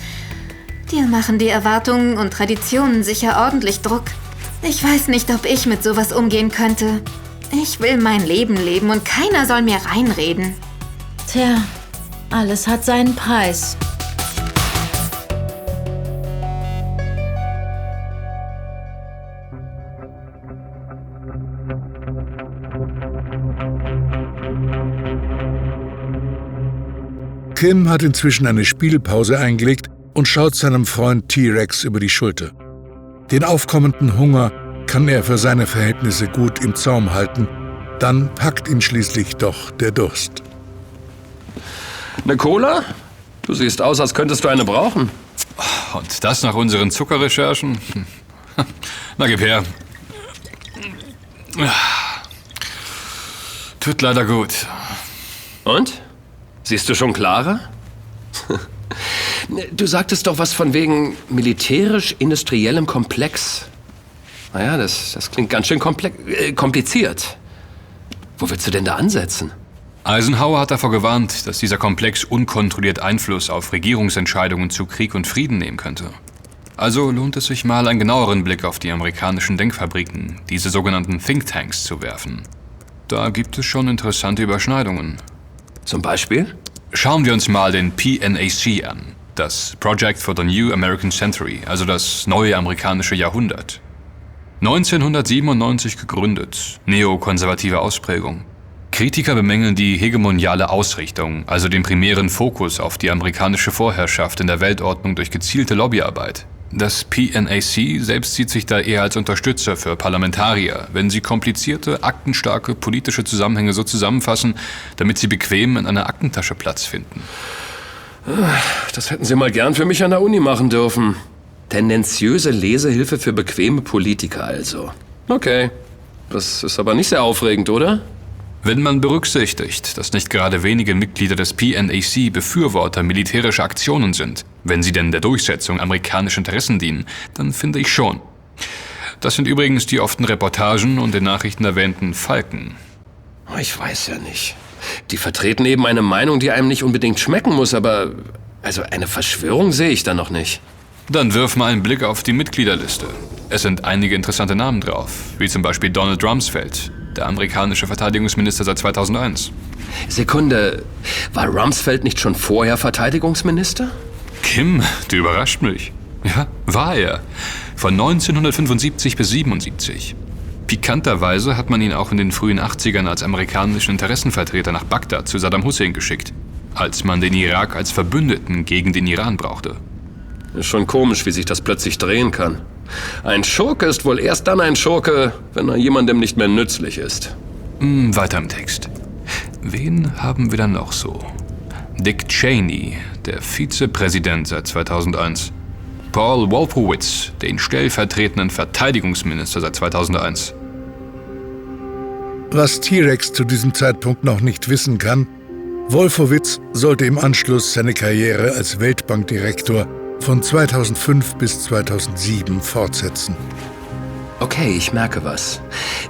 Dir machen die Erwartungen und Traditionen sicher ordentlich Druck. Ich weiß nicht, ob ich mit sowas umgehen könnte. Ich will mein Leben leben und keiner soll mir reinreden. Tja, alles hat seinen Preis. Kim hat inzwischen eine Spielpause eingelegt und schaut seinem Freund T-Rex über die Schulter. Den aufkommenden Hunger kann er für seine Verhältnisse gut im Zaum halten. Dann packt ihn schließlich doch der Durst. Eine Cola? Du siehst aus, als könntest du eine brauchen. Und das nach unseren Zuckerrecherchen? Na, gib her. Tut leider gut. Und? Siehst du schon klarer? Du sagtest doch was von wegen militärisch-industriellem Komplex. Naja, das, das klingt ganz schön komplex, äh, kompliziert. Wo willst du denn da ansetzen? Eisenhower hat davor gewarnt, dass dieser Komplex unkontrolliert Einfluss auf Regierungsentscheidungen zu Krieg und Frieden nehmen könnte. Also lohnt es sich mal, einen genaueren Blick auf die amerikanischen Denkfabriken, diese sogenannten Thinktanks, zu werfen. Da gibt es schon interessante Überschneidungen. Zum Beispiel? Schauen wir uns mal den P N A C an. Das Project for the New American Century, also das neue amerikanische Jahrhundert. neunzehnhundertsiebenundneunzig gegründet, neokonservative Ausprägung. Kritiker bemängeln die hegemoniale Ausrichtung, also den primären Fokus auf die amerikanische Vorherrschaft in der Weltordnung durch gezielte Lobbyarbeit. Das P N A C selbst sieht sich da eher als Unterstützer für Parlamentarier, wenn sie komplizierte, aktenstarke politische Zusammenhänge so zusammenfassen, damit sie bequem in einer Aktentasche Platz finden. Das hätten Sie mal gern für mich an der Uni machen dürfen. Tendenziöse Lesehilfe für bequeme Politiker also. Okay, das ist aber nicht sehr aufregend, oder? Wenn man berücksichtigt, dass nicht gerade wenige Mitglieder des P N A C Befürworter militärischer Aktionen sind, wenn sie denn der Durchsetzung amerikanischer Interessen dienen, dann finde ich schon. Das sind übrigens die oft in Reportagen und den Nachrichten erwähnten Falken. Ich weiß ja nicht. Die vertreten eben eine Meinung, die einem nicht unbedingt schmecken muss, aber also eine Verschwörung sehe ich da noch nicht. Dann wirf mal einen Blick auf die Mitgliederliste. Es sind einige interessante Namen drauf, wie zum Beispiel Donald Rumsfeld, der amerikanische Verteidigungsminister seit zweitausendeins. Sekunde, war Rumsfeld nicht schon vorher Verteidigungsminister? Kim, du überrascht mich. Ja, war er. Von neunzehnhundertfünfundsiebzig bis siebenundsiebzig. Pikanterweise hat man ihn auch in den frühen achtzigern als amerikanischen Interessenvertreter nach Bagdad zu Saddam Hussein geschickt, als man den Irak als Verbündeten gegen den Iran brauchte. Ist schon komisch, wie sich das plötzlich drehen kann. Ein Schurke ist wohl erst dann ein Schurke, wenn er jemandem nicht mehr nützlich ist. Hm, weiter im Text. Wen haben wir dann noch so? Dick Cheney, der Vizepräsident seit zweitausendeins. Paul Wolfowitz, den stellvertretenden Verteidigungsminister seit zweitausendeins. Was T-Rex zu diesem Zeitpunkt noch nicht wissen kann, Wolfowitz sollte im Anschluss seine Karriere als Weltbankdirektor von zweitausendfünf bis zweitausendsieben fortsetzen. Okay, ich merke was.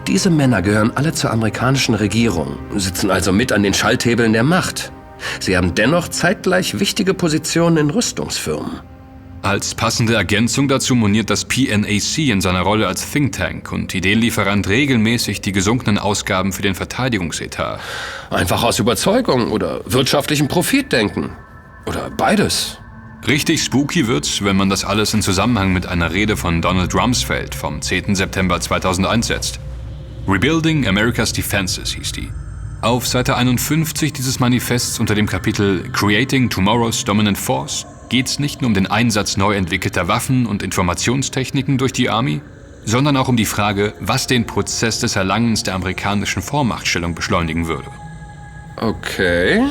Diese Männer gehören alle zur amerikanischen Regierung, sitzen also mit an den Schalthebeln der Macht. Sie haben dennoch zeitgleich wichtige Positionen in Rüstungsfirmen. Als passende Ergänzung dazu moniert das P N A C in seiner Rolle als Think Tank und Ideenlieferant regelmäßig die gesunkenen Ausgaben für den Verteidigungsetat. Einfach aus Überzeugung oder wirtschaftlichen Profit denken. Oder beides. Richtig spooky wird's, wenn man das alles in Zusammenhang mit einer Rede von Donald Rumsfeld vom zehnten September zweitausendeins setzt. Rebuilding America's Defenses hieß die. Auf Seite einundfünfzig dieses Manifests unter dem Kapitel Creating Tomorrow's Dominant Force geht's nicht nur um den Einsatz neu entwickelter Waffen und Informationstechniken durch die Army, sondern auch um die Frage, was den Prozess des Erlangens der amerikanischen Vormachtstellung beschleunigen würde. Okay.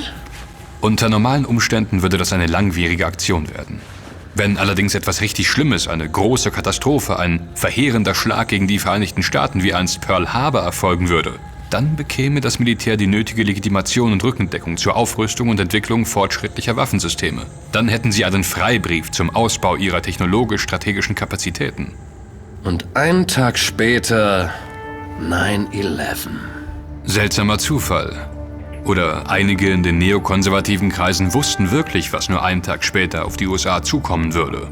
Unter normalen Umständen würde das eine langwierige Aktion werden. Wenn allerdings etwas richtig Schlimmes, eine große Katastrophe, ein verheerender Schlag gegen die Vereinigten Staaten wie einst Pearl Harbor erfolgen würde, dann bekäme das Militär die nötige Legitimation und Rückendeckung zur Aufrüstung und Entwicklung fortschrittlicher Waffensysteme. Dann hätten sie einen Freibrief zum Ausbau ihrer technologisch-strategischen Kapazitäten. Und einen Tag später nine eleven. Seltsamer Zufall. Oder einige in den neokonservativen Kreisen wussten wirklich, was nur einen Tag später auf die U S A zukommen würde.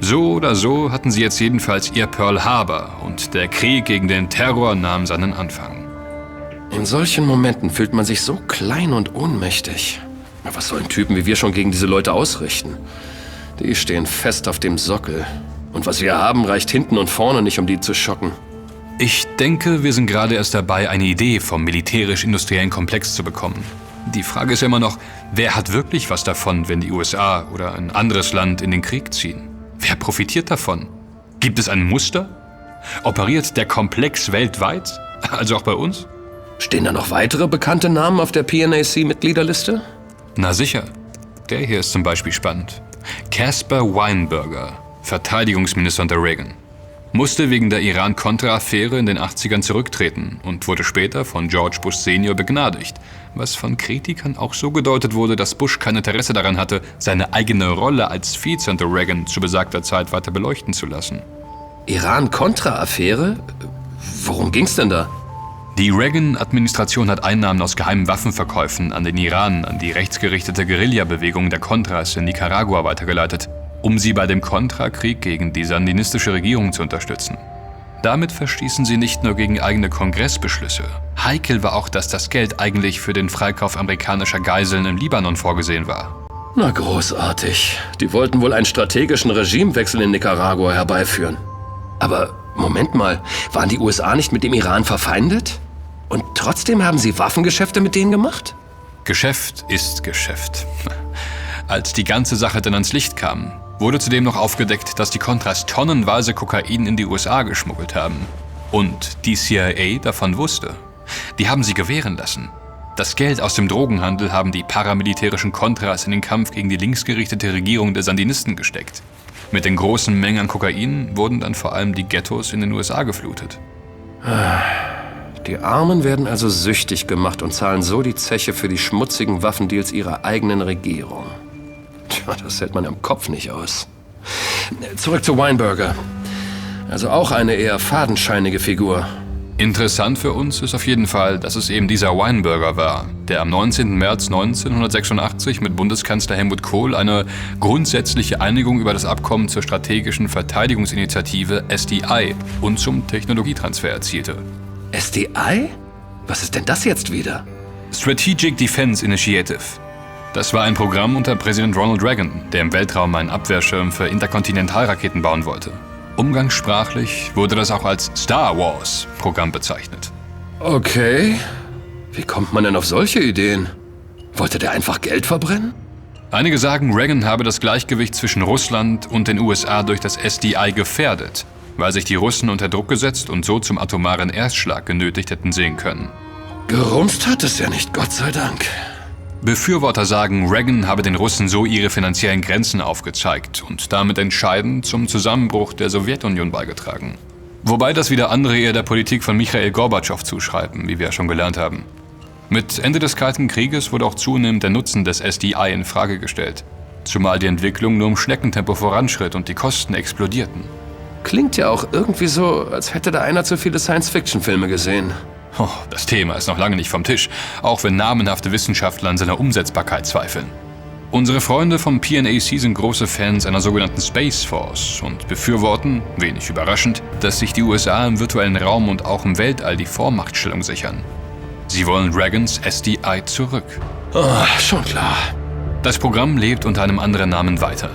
So oder so hatten sie jetzt jedenfalls ihr Pearl Harbor und der Krieg gegen den Terror nahm seinen Anfang. In solchen Momenten fühlt man sich so klein und ohnmächtig. Aber was sollen Typen wie wir schon gegen diese Leute ausrichten? Die stehen fest auf dem Sockel. Und was wir haben, reicht hinten und vorne nicht, um die zu schocken. Ich denke, wir sind gerade erst dabei, eine Idee vom militärisch-industriellen Komplex zu bekommen. Die Frage ist immer noch, wer hat wirklich was davon, wenn die U S A oder ein anderes Land in den Krieg ziehen? Wer profitiert davon? Gibt es ein Muster? Operiert der Komplex weltweit? Also auch bei uns? Stehen da noch weitere bekannte Namen auf der P N A C-Mitgliederliste? Na sicher. Der hier ist zum Beispiel spannend. Caspar Weinberger, Verteidigungsminister unter Reagan. Musste wegen der Iran-Contra-Affäre in den achtzigern zurücktreten und wurde später von George Bush Senior begnadigt, was von Kritikern auch so gedeutet wurde, dass Bush kein Interesse daran hatte, seine eigene Rolle als Vize unter Reagan zu besagter Zeit weiter beleuchten zu lassen. Iran-Contra-Affäre? Worum ging's denn da? Die Reagan-Administration hat Einnahmen aus geheimen Waffenverkäufen an den Iran, an die rechtsgerichtete Guerilla-Bewegung der Contras in Nicaragua weitergeleitet, um sie bei dem Kontrakrieg gegen die sandinistische Regierung zu unterstützen. Damit verstießen sie nicht nur gegen eigene Kongressbeschlüsse. Heikel war auch, dass das Geld eigentlich für den Freikauf amerikanischer Geiseln im Libanon vorgesehen war. Na großartig. Die wollten wohl einen strategischen Regimewechsel in Nicaragua herbeiführen. Aber Moment mal, waren die U S A nicht mit dem Iran verfeindet? Und trotzdem haben sie Waffengeschäfte mit denen gemacht? Geschäft ist Geschäft. Als die ganze Sache dann ans Licht kam, wurde zudem noch aufgedeckt, dass die Contras tonnenweise Kokain in die U S A geschmuggelt haben. Und die C I A davon wusste. Die haben sie gewähren lassen. Das Geld aus dem Drogenhandel haben die paramilitärischen Contras in den Kampf gegen die linksgerichtete Regierung der Sandinisten gesteckt. Mit den großen Mengen an Kokain wurden dann vor allem die Ghettos in den U S A geflutet. Die Armen werden also süchtig gemacht und zahlen so die Zeche für die schmutzigen Waffendeals ihrer eigenen Regierung. Tja, das hält man im Kopf nicht aus. Zurück zu Weinberger. Also auch eine eher fadenscheinige Figur. Interessant für uns ist auf jeden Fall, dass es eben dieser Weinberger war, der am neunzehnten März neunzehnhundertsechsundachtzig mit Bundeskanzler Helmut Kohl eine grundsätzliche Einigung über das Abkommen zur strategischen Verteidigungsinitiative S D I und zum Technologietransfer erzielte. S D I? Was ist denn das jetzt wieder? Strategic Defense Initiative. Das war ein Programm unter Präsident Ronald Reagan, der im Weltraum einen Abwehrschirm für Interkontinentalraketen bauen wollte. Umgangssprachlich wurde das auch als Star Wars-Programm bezeichnet. Okay. Wie kommt man denn auf solche Ideen? Wollte der einfach Geld verbrennen? Einige sagen, Reagan habe das Gleichgewicht zwischen Russland und den U S A durch das S D I gefährdet, weil sich die Russen unter Druck gesetzt und so zum atomaren Erstschlag genötigt hätten sehen können. Gerumst hat es ja nicht, Gott sei Dank. Befürworter sagen, Reagan habe den Russen so ihre finanziellen Grenzen aufgezeigt und damit entscheidend zum Zusammenbruch der Sowjetunion beigetragen. Wobei das wieder andere eher der Politik von Michail Gorbatschow zuschreiben, wie wir ja schon gelernt haben. Mit Ende des Kalten Krieges wurde auch zunehmend der Nutzen des S D I in Frage gestellt, zumal die Entwicklung nur im Schneckentempo voranschritt und die Kosten explodierten. Klingt ja auch irgendwie so, als hätte da einer zu viele Science-Fiction-Filme gesehen. Oh, das Thema ist noch lange nicht vom Tisch, auch wenn namenhafte Wissenschaftler an seiner Umsetzbarkeit zweifeln. Unsere Freunde vom P N A C sind große Fans einer sogenannten Space Force und befürworten, wenig überraschend, dass sich die U S A im virtuellen Raum und auch im Weltall die Vormachtstellung sichern. Sie wollen Reagans S D I zurück. Oh, schon klar. Das Programm lebt unter einem anderen Namen weiter.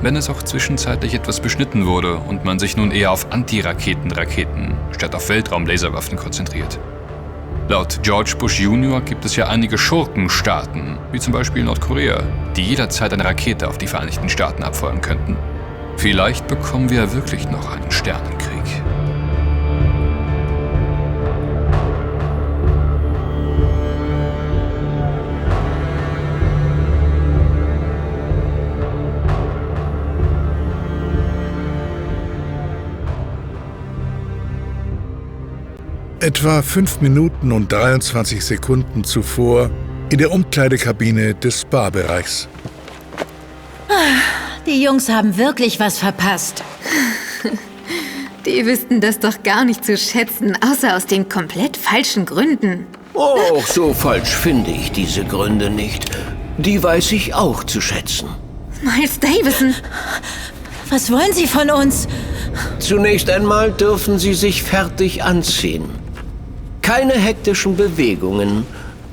Wenn es auch zwischenzeitlich etwas beschnitten wurde und man sich nun eher auf Anti-Raketen-Raketen statt auf Weltraum-Laserwaffen konzentriert. Laut George Bush Junior gibt es ja einige Schurkenstaaten, wie zum Beispiel Nordkorea, die jederzeit eine Rakete auf die Vereinigten Staaten abfeuern könnten. Vielleicht bekommen wir wirklich noch einen Sternenkrieg. etwa fünf Minuten und dreiundzwanzig Sekunden zuvor in der Umkleidekabine des Barbereichs. Die Jungs haben wirklich was verpasst. Die wüssten das doch gar nicht zu schätzen, außer aus den komplett falschen Gründen. Oh, so falsch finde ich diese Gründe nicht. Die weiß ich auch zu schätzen. Miles Davison! Was wollen Sie von uns? Zunächst einmal dürfen Sie sich fertig anziehen. Keine hektischen Bewegungen.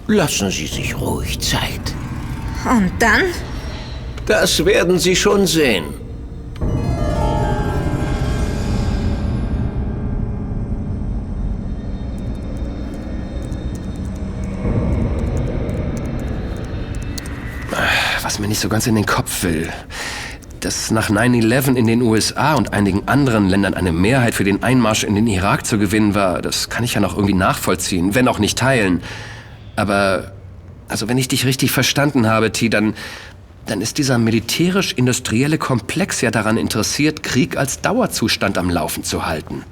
Lassen Sie sich ruhig Zeit. Und dann? Das werden Sie schon sehen. Was mir nicht so ganz in den Kopf will, dass nach neun elf in den U S A und einigen anderen Ländern eine Mehrheit für den Einmarsch in den Irak zu gewinnen war, das kann ich ja noch irgendwie nachvollziehen, wenn auch nicht teilen. Aber, also wenn ich dich richtig verstanden habe, T, dann, dann ist dieser militärisch-industrielle Komplex ja daran interessiert, Krieg als Dauerzustand am Laufen zu halten.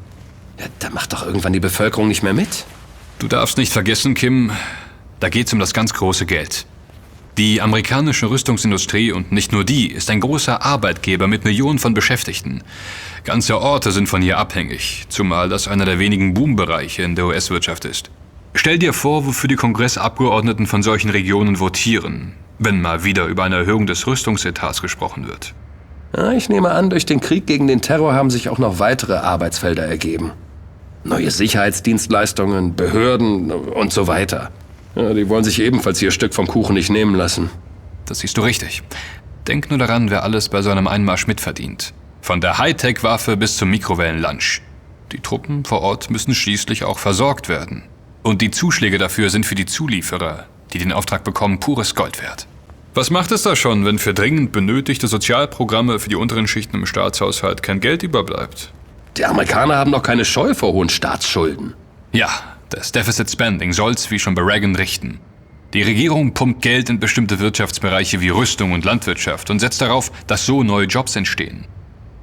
Ja, da macht doch irgendwann die Bevölkerung nicht mehr mit. Du darfst nicht vergessen, Kim, da geht's um das ganz große Geld. Die amerikanische Rüstungsindustrie, und nicht nur die, ist ein großer Arbeitgeber mit Millionen von Beschäftigten. Ganze Orte sind von hier abhängig, zumal das einer der wenigen Boombereiche in der U S-Wirtschaft ist. Stell dir vor, wofür die Kongressabgeordneten von solchen Regionen votieren, wenn mal wieder über eine Erhöhung des Rüstungsetats gesprochen wird. Ja, ich nehme an, durch den Krieg gegen den Terror haben sich auch noch weitere Arbeitsfelder ergeben. Neue Sicherheitsdienstleistungen, Behörden und so weiter. Ja, die wollen sich ebenfalls ihr Stück vom Kuchen nicht nehmen lassen. Das siehst du richtig. Denk nur daran, wer alles bei so einem Einmarsch mitverdient. Von der Hightech-Waffe bis zum Mikrowellenlunch. Die Truppen vor Ort müssen schließlich auch versorgt werden. Und die Zuschläge dafür sind für die Zulieferer, die den Auftrag bekommen, pures Gold wert. Was macht es da schon, wenn für dringend benötigte Sozialprogramme für die unteren Schichten im Staatshaushalt kein Geld überbleibt? Die Amerikaner haben doch keine Scheu vor hohen Staatsschulden. Ja. Das Deficit Spending soll's, wie schon bei Reagan, richten. Die Regierung pumpt Geld in bestimmte Wirtschaftsbereiche wie Rüstung und Landwirtschaft und setzt darauf, dass so neue Jobs entstehen.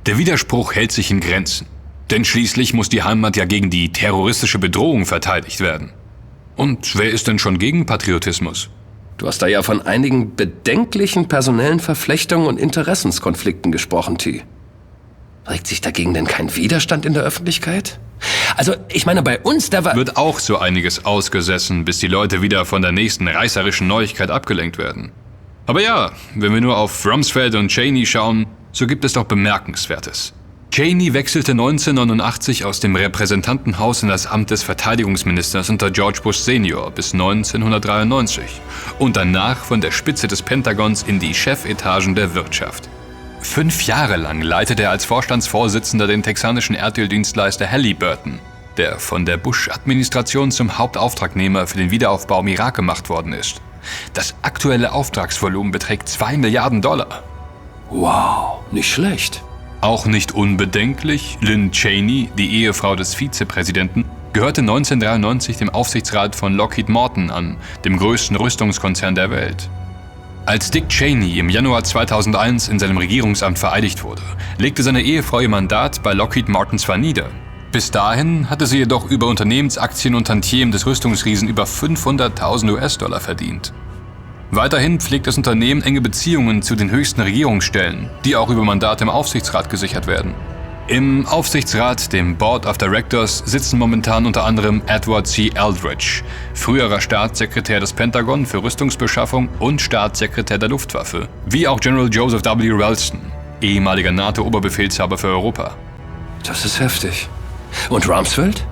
Der Widerspruch hält sich in Grenzen. Denn schließlich muss die Heimat ja gegen die terroristische Bedrohung verteidigt werden. Und wer ist denn schon gegen Patriotismus? Du hast da ja von einigen bedenklichen personellen Verflechtungen und Interessenskonflikten gesprochen, T. Regt sich dagegen denn kein Widerstand in der Öffentlichkeit? Also, ich meine, bei uns, da war... Wird auch so einiges ausgesessen, bis die Leute wieder von der nächsten reißerischen Neuigkeit abgelenkt werden. Aber ja, wenn wir nur auf Rumsfeld und Cheney schauen, so gibt es doch Bemerkenswertes. Cheney wechselte neunzehnhundertneunundachtzig aus dem Repräsentantenhaus in das Amt des Verteidigungsministers unter George Bush Senior bis neunzehnhundertdreiundneunzig und danach von der Spitze des Pentagons in die Chefetagen der Wirtschaft. Fünf Jahre lang leitete er als Vorstandsvorsitzender den texanischen Erdöldienstleister Halliburton, der von der Bush-Administration zum Hauptauftragnehmer für den Wiederaufbau im Irak gemacht worden ist. Das aktuelle Auftragsvolumen beträgt zwei Milliarden Dollar. Wow, nicht schlecht. Auch nicht unbedenklich, Lynn Cheney, die Ehefrau des Vizepräsidenten, gehörte neunzehnhundertdreiundneunzig dem Aufsichtsrat von Lockheed Martin an, dem größten Rüstungskonzern der Welt. Als Dick Cheney im Januar zweitausendeins in seinem Regierungsamt vereidigt wurde, legte seine Ehefrau ihr Mandat bei Lockheed Martin zwar nieder. Bis dahin hatte sie jedoch über Unternehmensaktien und Tantiemen des Rüstungsriesen über fünfhunderttausend U S-Dollar verdient. Weiterhin pflegt das Unternehmen enge Beziehungen zu den höchsten Regierungsstellen, die auch über Mandate im Aufsichtsrat gesichert werden. Im Aufsichtsrat, dem Board of Directors, sitzen momentan unter anderem Edward C. Eldridge, früherer Staatssekretär des Pentagon für Rüstungsbeschaffung und Staatssekretär der Luftwaffe, wie auch General Joseph W. Ralston, ehemaliger NATO-Oberbefehlshaber für Europa. Das ist heftig. Und Rumsfeld?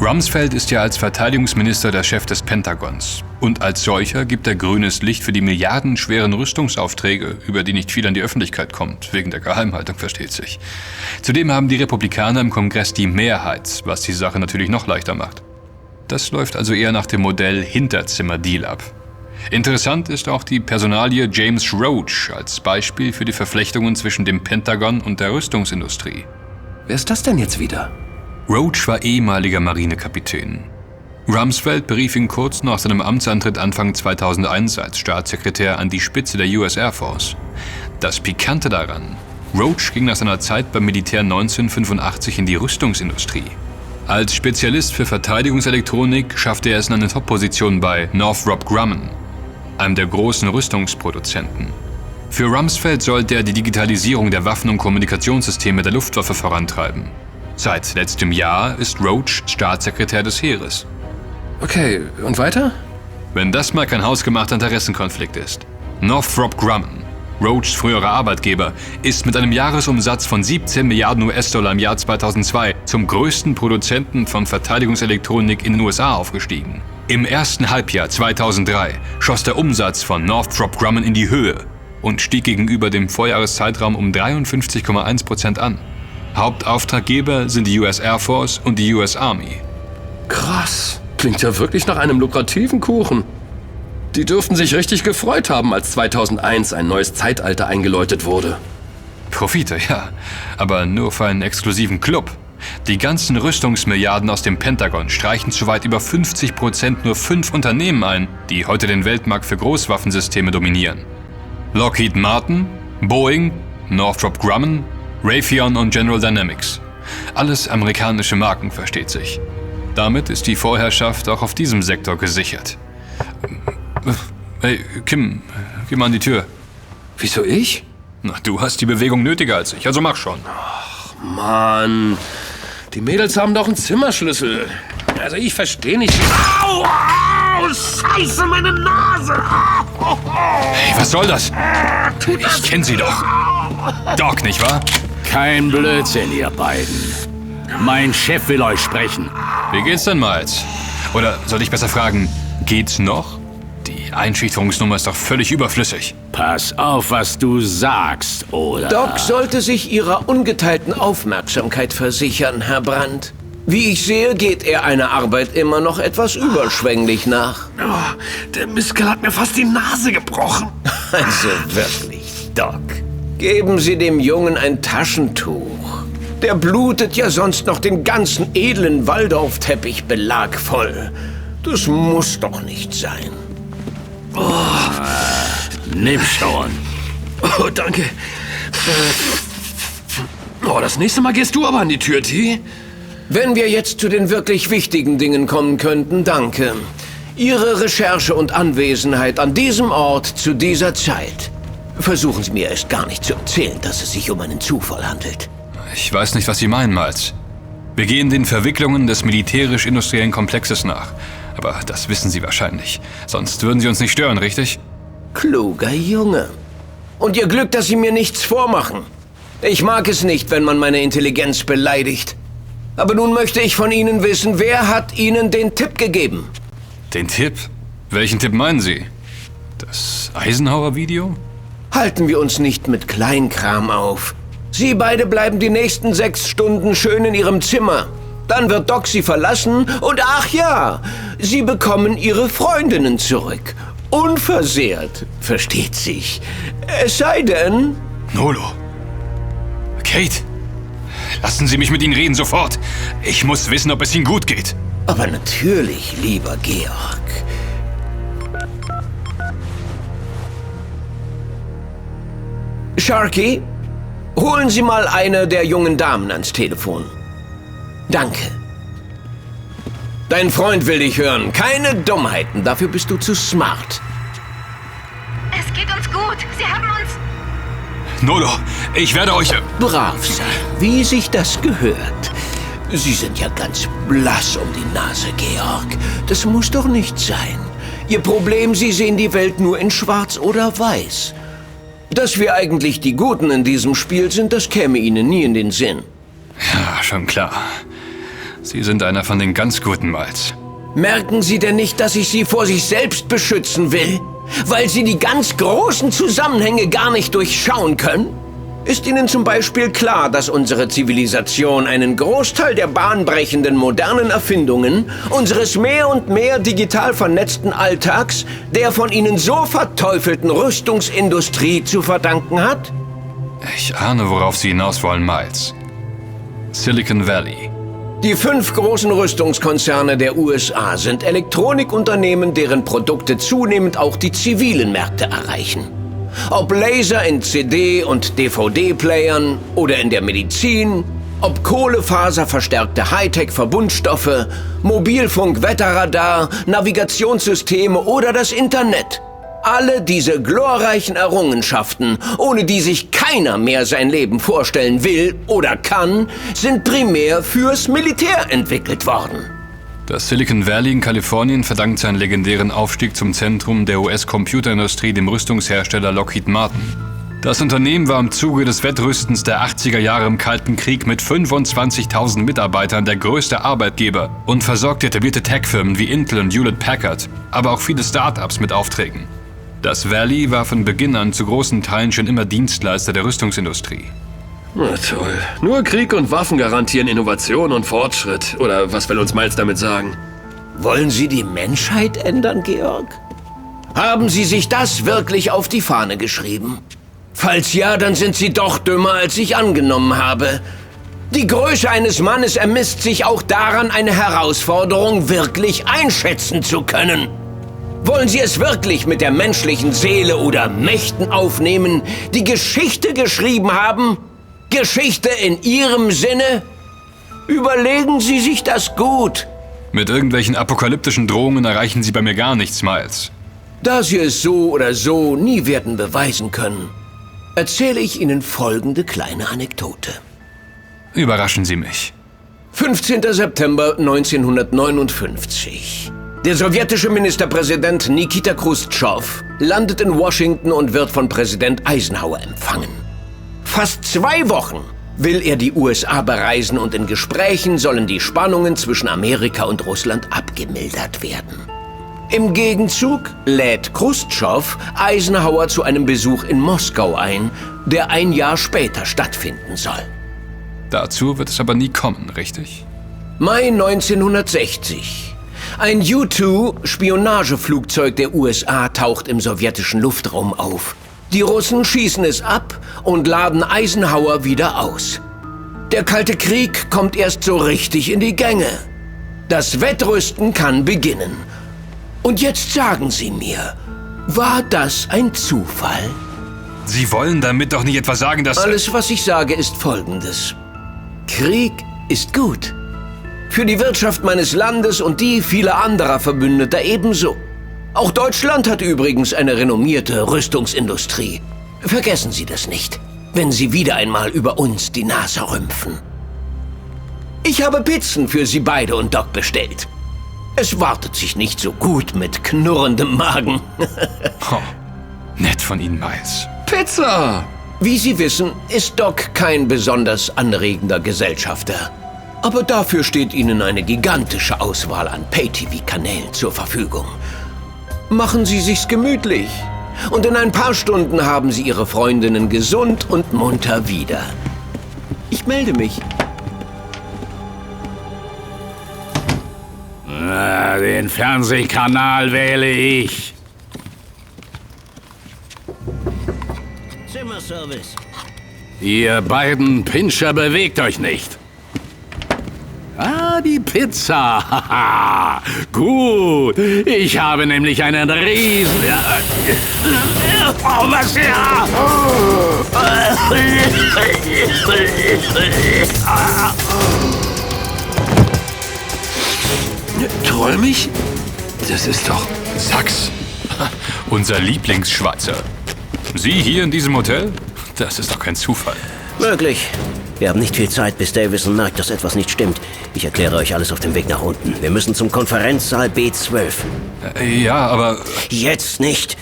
Rumsfeld ist ja als Verteidigungsminister der Chef des Pentagons. Und als solcher gibt er grünes Licht für die milliardenschweren Rüstungsaufträge, über die nicht viel an die Öffentlichkeit kommt, wegen der Geheimhaltung, versteht sich. Zudem haben die Republikaner im Kongress die Mehrheit, was die Sache natürlich noch leichter macht. Das läuft also eher nach dem Modell Hinterzimmer-Deal ab. Interessant ist auch die Personalie James Roach als Beispiel für die Verflechtungen zwischen dem Pentagon und der Rüstungsindustrie. Wer ist das denn jetzt wieder? Roach war ehemaliger Marinekapitän. Rumsfeld berief ihn kurz nach seinem Amtsantritt Anfang zweitausendeins als Staatssekretär an die Spitze der U S Air Force. Das Pikante daran: Roach ging nach seiner Zeit beim Militär neunzehnhundertfünfundachtzig in die Rüstungsindustrie. Als Spezialist für Verteidigungselektronik schaffte er es in eine Top-Position bei Northrop Grumman, einem der großen Rüstungsproduzenten. Für Rumsfeld sollte er die Digitalisierung der Waffen- und Kommunikationssysteme der Luftwaffe vorantreiben. Seit letztem Jahr ist Roach Staatssekretär des Heeres. Okay, und weiter? Wenn das mal kein hausgemachter Interessenkonflikt ist. Northrop Grumman, Roachs früherer Arbeitgeber, ist mit einem Jahresumsatz von siebzehn Milliarden U S-Dollar im Jahr zweitausendzwei zum größten Produzenten von Verteidigungselektronik in den U S A aufgestiegen. Im ersten Halbjahr zweitausenddrei schoss der Umsatz von Northrop Grumman in die Höhe und stieg gegenüber dem Vorjahreszeitraum um dreiundfünfzig Komma eins Prozent an. Hauptauftraggeber sind die U S Air Force und die U S Army. Krass, klingt ja wirklich nach einem lukrativen Kuchen. Die dürften sich richtig gefreut haben, als zweitausendeins ein neues Zeitalter eingeläutet wurde. Profite, ja, aber nur für einen exklusiven Club. Die ganzen Rüstungsmilliarden aus dem Pentagon streichen zu weit über fünfzig Prozent nur fünf Unternehmen ein, die heute den Weltmarkt für Großwaffensysteme dominieren. Lockheed Martin, Boeing, Northrop Grumman, Raytheon und General Dynamics. Alles amerikanische Marken, versteht sich. Damit ist die Vorherrschaft auch auf diesem Sektor gesichert. Hey, Kim, geh mal an die Tür. Wieso ich? Na, du hast die Bewegung nötiger als ich, also mach schon. Ach, Mann. Die Mädels haben doch einen Zimmerschlüssel. Also ich verstehe nicht... Au, au, scheiße, meine Nase! Au, au. Hey, was soll das? Ich kenn sie doch. Doc, nicht wahr? Kein Blödsinn, ihr beiden. Mein Chef will euch sprechen. Wie geht's denn, Miles? Oder sollte ich besser fragen, geht's noch? Die Einschüchterungsnummer ist doch völlig überflüssig. Pass auf, was du sagst, oder? Doc sollte sich ihrer ungeteilten Aufmerksamkeit versichern, Herr Brandt. Wie ich sehe, geht er einer Arbeit immer noch etwas überschwänglich nach. Oh, der Miskel hat mir fast die Nase gebrochen. Also wirklich, Doc. Geben Sie dem Jungen ein Taschentuch. Der blutet ja sonst noch den ganzen edlen Waldorfteppichbelag voll. Das muss doch nicht sein. Oh. Äh, nimm schon. Oh, danke. Oh, das nächste Mal gehst du aber an die Tür, T. Wenn wir jetzt zu den wirklich wichtigen Dingen kommen könnten, danke. Ihre Recherche und Anwesenheit an diesem Ort zu dieser Zeit. Versuchen Sie mir erst gar nicht zu erzählen, dass es sich um einen Zufall handelt. Ich weiß nicht, was Sie meinen, Miles. Wir gehen den Verwicklungen des militärisch-industriellen Komplexes nach. Aber das wissen Sie wahrscheinlich. Sonst würden Sie uns nicht stören, richtig? Kluger Junge. Und Ihr Glück, dass Sie mir nichts vormachen. Ich mag es nicht, wenn man meine Intelligenz beleidigt. Aber nun möchte ich von Ihnen wissen, wer hat Ihnen den Tipp gegeben? Den Tipp? Welchen Tipp meinen Sie? Das Eisenhower-Video? Halten wir uns nicht mit Kleinkram auf. Sie beide bleiben die nächsten sechs Stunden schön in Ihrem Zimmer. Dann wird Doc Sie verlassen und ach ja, Sie bekommen Ihre Freundinnen zurück. Unversehrt, versteht sich. Es sei denn... Nolo. Kate, lassen Sie mich mit Ihnen reden, sofort. Ich muss wissen, ob es Ihnen gut geht. Aber natürlich, lieber Georg. Sharky, holen Sie mal eine der jungen Damen ans Telefon. Danke. Dein Freund will dich hören. Keine Dummheiten. Dafür bist du zu smart. Es geht uns gut. Sie haben uns... Nolo, ich werde euch... Brav sein, wie sich das gehört. Sie sind ja ganz blass um die Nase, Georg. Das muss doch nicht sein. Ihr Problem, Sie sehen die Welt nur in schwarz oder weiß. Dass wir eigentlich die Guten in diesem Spiel sind, das käme Ihnen nie in den Sinn. Ja, schon klar. Sie sind einer von den ganz Guten, Miles. Merken Sie denn nicht, dass ich Sie vor sich selbst beschützen will? Weil Sie die ganz großen Zusammenhänge gar nicht durchschauen können? Ist Ihnen zum Beispiel klar, dass unsere Zivilisation einen Großteil der bahnbrechenden modernen Erfindungen, unseres mehr und mehr digital vernetzten Alltags, der von Ihnen so verteufelten Rüstungsindustrie zu verdanken hat? Ich ahne, worauf Sie hinaus wollen, Miles. Silicon Valley. Die fünf großen Rüstungskonzerne der U S A sind Elektronikunternehmen, deren Produkte zunehmend auch die zivilen Märkte erreichen. Ob Laser in C D- und D V D-Playern oder in der Medizin, Ob Kohlefaser, verstärkte Hightech-Verbundstoffe, Mobilfunk, Wetterradar, Navigationssysteme oder das Internet. Alle diese glorreichen Errungenschaften, ohne die sich keiner mehr sein Leben vorstellen will oder kann, sind primär fürs Militär entwickelt worden. Das Silicon Valley in Kalifornien verdankt seinen legendären Aufstieg zum Zentrum der U S-Computerindustrie dem Rüstungshersteller Lockheed Martin. Das Unternehmen war im Zuge des Wettrüstens der achtziger Jahre im Kalten Krieg mit fünfundzwanzigtausend Mitarbeitern der größte Arbeitgeber und versorgte etablierte Tech-Firmen wie Intel und Hewlett-Packard, aber auch viele Start-ups mit Aufträgen. Das Valley war von Beginn an zu großen Teilen schon immer Dienstleister der Rüstungsindustrie. Na toll. Nur Krieg und Waffen garantieren Innovation und Fortschritt. Oder was will uns Miles damit sagen? Wollen Sie die Menschheit ändern, Georg? Haben Sie sich das wirklich auf die Fahne geschrieben? Falls ja, dann sind Sie doch dümmer, als ich angenommen habe. Die Größe eines Mannes ermisst sich auch daran, eine Herausforderung wirklich einschätzen zu können. Wollen Sie es wirklich mit der menschlichen Seele oder Mächten aufnehmen, die Geschichte geschrieben haben? Geschichte in Ihrem Sinne? Überlegen Sie sich das gut. Mit irgendwelchen apokalyptischen Drohungen erreichen Sie bei mir gar nichts, Miles. Da Sie es so oder so nie werden beweisen können, erzähle ich Ihnen folgende kleine Anekdote. Überraschen Sie mich. fünfzehnter September neunzehnhundertneunundfünfzig. Der sowjetische Ministerpräsident Nikita Chruschtschow landet in Washington und wird von Präsident Eisenhower empfangen. Fast zwei Wochen will er die U S A bereisen und in Gesprächen sollen die Spannungen zwischen Amerika und Russland abgemildert werden. Im Gegenzug lädt Chruschtschow Eisenhower zu einem Besuch in Moskau ein, der ein Jahr später stattfinden soll. Dazu wird es aber nie kommen, richtig? Mai neunzehnhundertsechzig. Ein U zwei-Spionageflugzeug der U S A taucht im sowjetischen Luftraum auf. Die Russen schießen es ab und laden Eisenhower wieder aus. Der Kalte Krieg kommt erst so richtig in die Gänge. Das Wettrüsten kann beginnen. Und jetzt sagen Sie mir, war das ein Zufall? Sie wollen damit doch nicht etwas sagen, dass... Alles, was ich sage, ist Folgendes. Krieg ist gut. Für die Wirtschaft meines Landes und die vieler anderer Verbündeter ebenso. Auch Deutschland hat übrigens eine renommierte Rüstungsindustrie. Vergessen Sie das nicht, wenn Sie wieder einmal über uns die Nase rümpfen. Ich habe Pizzen für Sie beide und Doc bestellt. Es wartet sich nicht so gut mit knurrendem Magen. Oh, nett von Ihnen, Miles. Pizza! Wie Sie wissen, ist Doc kein besonders anregender Gesellschafter. Aber dafür steht Ihnen eine gigantische Auswahl an Pay-T V-Kanälen zur Verfügung. Machen Sie sich's gemütlich. Und in ein paar Stunden haben Sie Ihre Freundinnen gesund und munter wieder. Ich melde mich. Na, den Fernsehkanal wähle ich. Zimmerservice. Ihr beiden Pinscher, bewegt euch nicht. Ah, die Pizza. Gut. Ich habe nämlich einen riesen... Oh, was ja! Träum ich? Das ist doch Sachs. Unser Lieblingsschweizer. Sie hier in diesem Hotel? Das ist doch kein Zufall. Möglich. Wir haben nicht viel Zeit, bis Davison merkt, dass etwas nicht stimmt. Ich erkläre euch alles auf dem Weg nach unten. Wir müssen zum Konferenzsaal B zwölf. Ja, aber... Jetzt nicht!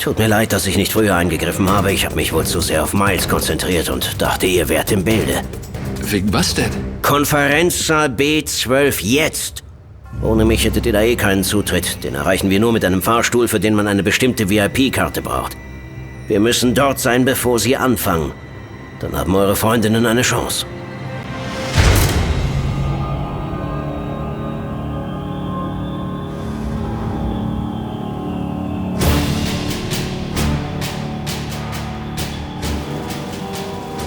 Tut mir leid, dass ich nicht früher eingegriffen habe. Ich habe mich wohl zu sehr auf Miles konzentriert und dachte, ihr wärt im Bilde. Wegen was denn? Konferenzsaal B zwölf, jetzt! Ohne mich hättet ihr da eh keinen Zutritt. Den erreichen wir nur mit einem Fahrstuhl, für den man eine bestimmte V I P-Karte braucht. Wir müssen dort sein, bevor sie anfangen. Dann haben eure Freundinnen eine Chance.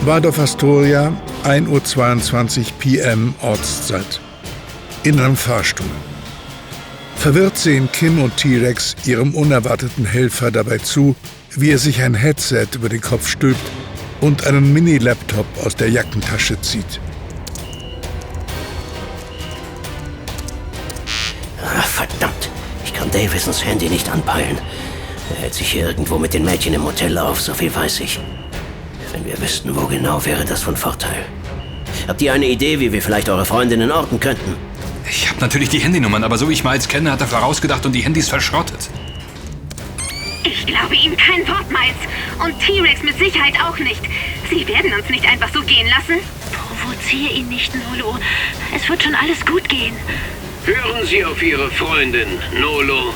Waldorf Astoria, ein Uhr zweiundzwanzig p m Ortszeit. In einem Fahrstuhl. Verwirrt sehen Kim und T-Rex ihrem unerwarteten Helfer dabei zu, wie er sich ein Headset über den Kopf stülpt und einen Mini-Laptop aus der Jackentasche zieht. Verdammt, ich kann Davisons Handy nicht anpeilen. Er hält sich hier irgendwo mit den Mädchen im Motel auf, so viel weiß ich. Wenn wir wüssten, wo genau, wäre das von Vorteil. Habt ihr eine Idee, wie wir vielleicht eure Freundinnen orten könnten? Ich habe natürlich die Handynummern, aber so wie ich Miles kenne, hat er vorausgedacht und die Handys verschrottet. Ich glaube ihm kein Wort, Miles. Und T-Rex mit Sicherheit auch nicht. Sie werden uns nicht einfach so gehen lassen. Provoziere ihn nicht, Nolo. Es wird schon alles gut gehen. Hören Sie auf Ihre Freundin, Nolo.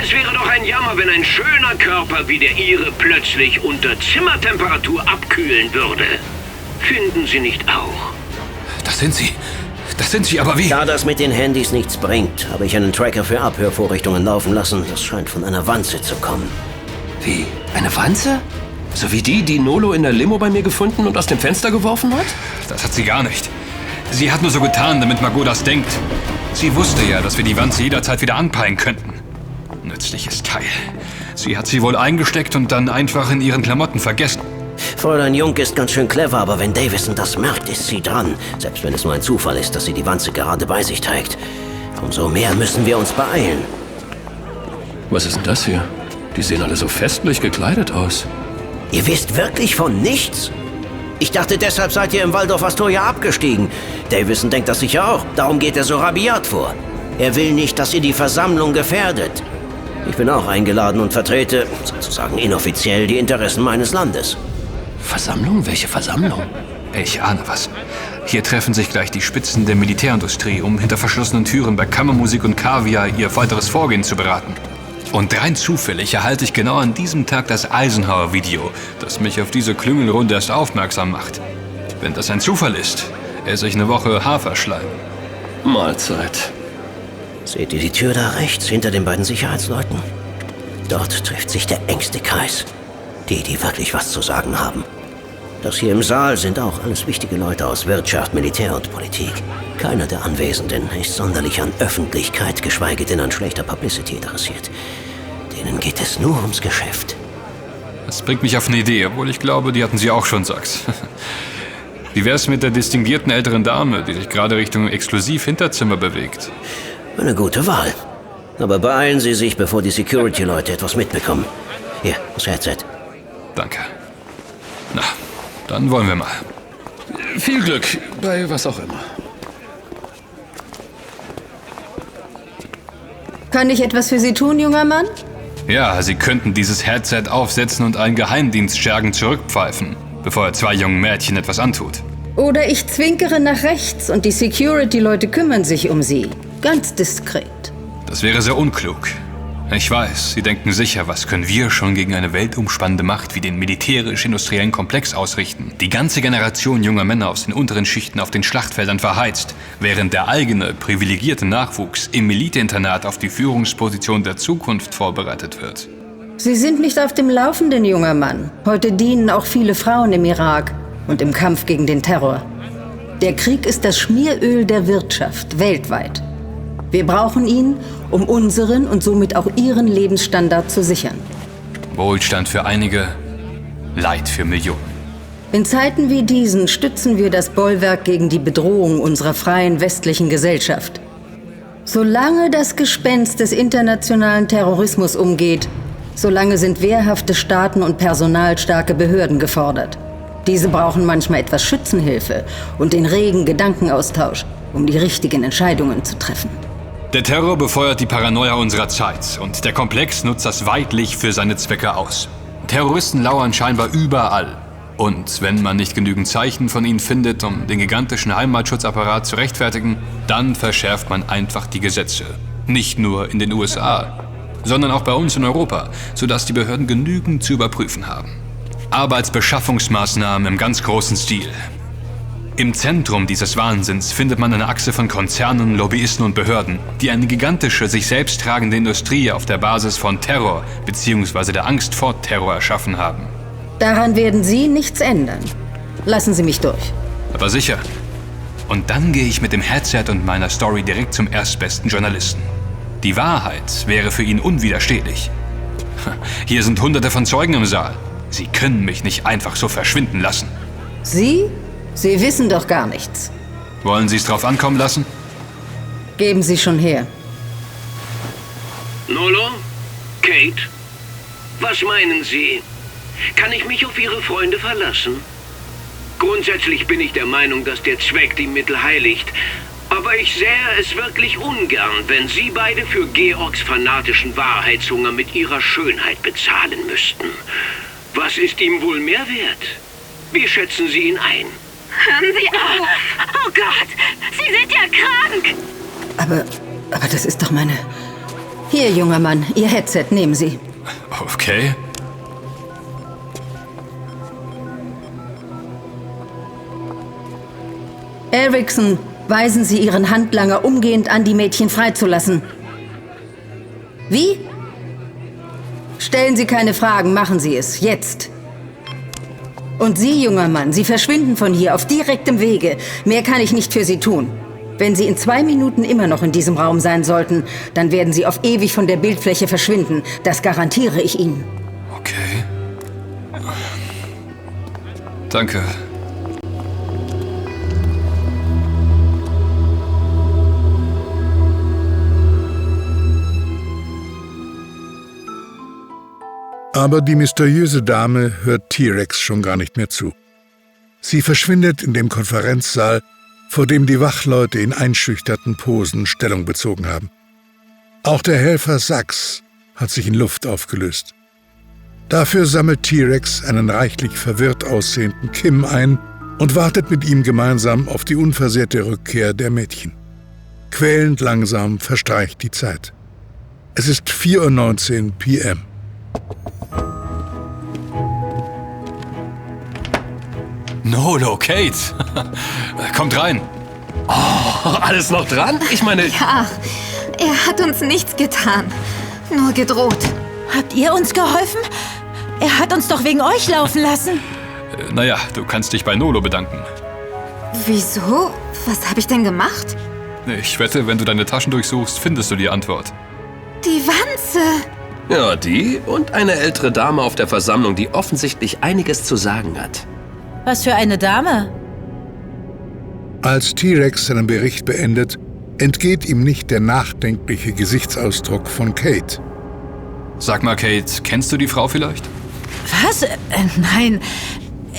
Es wäre doch ein Jammer, wenn ein schöner Körper wie der Ihre plötzlich unter Zimmertemperatur abkühlen würde. Finden Sie nicht auch? Das sind Sie. Das sind Sie, aber wie? Da das mit den Handys nichts bringt, habe ich einen Tracker für Abhörvorrichtungen laufen lassen. Das scheint von einer Wanze zu kommen. Wie? Eine Wanze? So wie die, die Nolo in der Limo bei mir gefunden und aus dem Fenster geworfen hat? Das hat sie gar nicht. Sie hat nur so getan, damit Margot das denkt. Sie wusste ja, dass wir die Wanze jederzeit wieder anpeilen könnten. Nützliches Teil. Sie hat sie wohl eingesteckt und dann einfach in ihren Klamotten vergessen. Fräulein Jung ist ganz schön clever, aber wenn Davison das merkt, ist sie dran. Selbst wenn es nur ein Zufall ist, dass sie die Wanze gerade bei sich trägt. Umso mehr müssen wir uns beeilen. Was ist denn das hier? Die sehen alle so festlich gekleidet aus. Ihr wisst wirklich von nichts? Ich dachte, deshalb seid ihr im Waldorf Astoria abgestiegen. Davison denkt das sicher auch. Darum geht er so rabiat vor. Er will nicht, dass ihr die Versammlung gefährdet. Ich bin auch eingeladen und vertrete, sozusagen inoffiziell, die Interessen meines Landes. Versammlung? Welche Versammlung? Ich ahne was. Hier treffen sich gleich die Spitzen der Militärindustrie, um hinter verschlossenen Türen bei Kammermusik und Kaviar ihr weiteres Vorgehen zu beraten. Und rein zufällig erhalte ich genau an diesem Tag das Eisenhower-Video, das mich auf diese Klüngelrunde erst aufmerksam macht. Wenn das ein Zufall ist, esse ich eine Woche Haferschleim. Mahlzeit. Seht ihr die Tür da rechts, hinter den beiden Sicherheitsleuten? Dort trifft sich der engste Kreis. Die, die wirklich was zu sagen haben. Das hier im Saal sind auch alles wichtige Leute aus Wirtschaft, Militär und Politik. Keiner der Anwesenden ist sonderlich an Öffentlichkeit, geschweige denn an schlechter Publicity interessiert. Denen geht es nur ums Geschäft. Das bringt mich auf eine Idee, obwohl ich glaube, die hatten Sie auch schon, Sachs. Wie wär's mit der distinguierten älteren Dame, die sich gerade Richtung Exklusiv-Hinterzimmer bewegt? Eine gute Wahl. Aber beeilen Sie sich, bevor die Security-Leute etwas mitbekommen. Hier, das Headset. Danke. Na, dann wollen wir mal. Viel Glück bei was auch immer. Kann ich etwas für Sie tun, junger Mann? Ja, Sie könnten dieses Headset aufsetzen und einen Geheimdienstschergen zurückpfeifen, bevor er zwei jungen Mädchen etwas antut. Oder ich zwinkere nach rechts und die Security-Leute kümmern sich um Sie. Ganz diskret. Das wäre sehr unklug. Ich weiß, Sie denken sicher, was können wir schon gegen eine weltumspannende Macht wie den militärisch-industriellen Komplex ausrichten, die ganze Generation junger Männer aus den unteren Schichten auf den Schlachtfeldern verheizt, während der eigene, privilegierte Nachwuchs im Eliteinternat auf die Führungsposition der Zukunft vorbereitet wird. Sie sind nicht auf dem Laufenden, junger Mann. Heute dienen auch viele Frauen im Irak und im Kampf gegen den Terror. Der Krieg ist das Schmieröl der Wirtschaft weltweit. Wir brauchen ihn, um unseren und somit auch ihren Lebensstandard zu sichern. Wohlstand für einige, Leid für Millionen. In Zeiten wie diesen stützen wir das Bollwerk gegen die Bedrohung unserer freien westlichen Gesellschaft. Solange das Gespenst des internationalen Terrorismus umgeht, solange sind wehrhafte Staaten und personalstarke Behörden gefordert. Diese brauchen manchmal etwas Schützenhilfe und den regen Gedankenaustausch, um die richtigen Entscheidungen zu treffen. Der Terror befeuert die Paranoia unserer Zeit und der Komplex nutzt das weitlich für seine Zwecke aus. Terroristen lauern scheinbar überall. Und wenn man nicht genügend Zeichen von ihnen findet, um den gigantischen Heimatschutzapparat zu rechtfertigen, dann verschärft man einfach die Gesetze. Nicht nur in den U S A, sondern auch bei uns in Europa, sodass die Behörden genügend zu überprüfen haben. Arbeitsbeschaffungsmaßnahmen im ganz großen Stil. Im Zentrum dieses Wahnsinns findet man eine Achse von Konzernen, Lobbyisten und Behörden, die eine gigantische, sich selbst tragende Industrie auf der Basis von Terror bzw. der Angst vor Terror erschaffen haben. Daran werden Sie nichts ändern. Lassen Sie mich durch. Aber sicher. Und dann gehe ich mit dem Headset und meiner Story direkt zum erstbesten Journalisten. Die Wahrheit wäre für ihn unwiderstehlich. Hier sind Hunderte von Zeugen im Saal. Sie können mich nicht einfach so verschwinden lassen. Sie? Sie wissen doch gar nichts. Wollen Sie es drauf ankommen lassen? Geben Sie schon her. Nolo? Kate? Was meinen Sie? Kann ich mich auf Ihre Freunde verlassen? Grundsätzlich bin ich der Meinung, dass der Zweck die Mittel heiligt. Aber ich sähe es wirklich ungern, wenn Sie beide für Georgs fanatischen Wahrheitshunger mit Ihrer Schönheit bezahlen müssten. Was ist ihm wohl mehr wert? Wie schätzen Sie ihn ein? Hören Sie auf! Oh Gott! Sie sind ja krank! Aber, aber das ist doch meine... Hier, junger Mann, Ihr Headset, nehmen Sie. Okay. Erickson, weisen Sie Ihren Handlanger umgehend an, die Mädchen freizulassen. Wie? Stellen Sie keine Fragen, machen Sie es. Jetzt. Und Sie, junger Mann, Sie verschwinden von hier auf direktem Wege. Mehr kann ich nicht für Sie tun. Wenn Sie in zwei Minuten immer noch in diesem Raum sein sollten, dann werden Sie auf ewig von der Bildfläche verschwinden. Das garantiere ich Ihnen. Okay. Danke. Aber die mysteriöse Dame hört T-Rex schon gar nicht mehr zu. Sie verschwindet in dem Konferenzsaal, vor dem die Wachleute in einschüchternden Posen Stellung bezogen haben. Auch der Helfer Sachs hat sich in Luft aufgelöst. Dafür sammelt T-Rex einen reichlich verwirrt aussehenden Kim ein und wartet mit ihm gemeinsam auf die unversehrte Rückkehr der Mädchen. Quälend langsam verstreicht die Zeit. Es ist vier Uhr neunzehn p m Nolo, Kate! Kommt rein! Oh, alles noch dran? Ich meine... Ja, er hat uns nichts getan. Nur gedroht. Habt ihr uns geholfen? Er hat uns doch wegen euch laufen lassen. Naja, du kannst dich bei Nolo bedanken. Wieso? Was habe ich denn gemacht? Ich wette, wenn du deine Taschen durchsuchst, findest du die Antwort. Die Wanze! Ja, die und eine ältere Dame auf der Versammlung, die offensichtlich einiges zu sagen hat. Was für eine Dame? Als T-Rex seinen Bericht beendet, entgeht ihm nicht der nachdenkliche Gesichtsausdruck von Kate. Sag mal, Kate, kennst du die Frau vielleicht? Was? Äh, nein,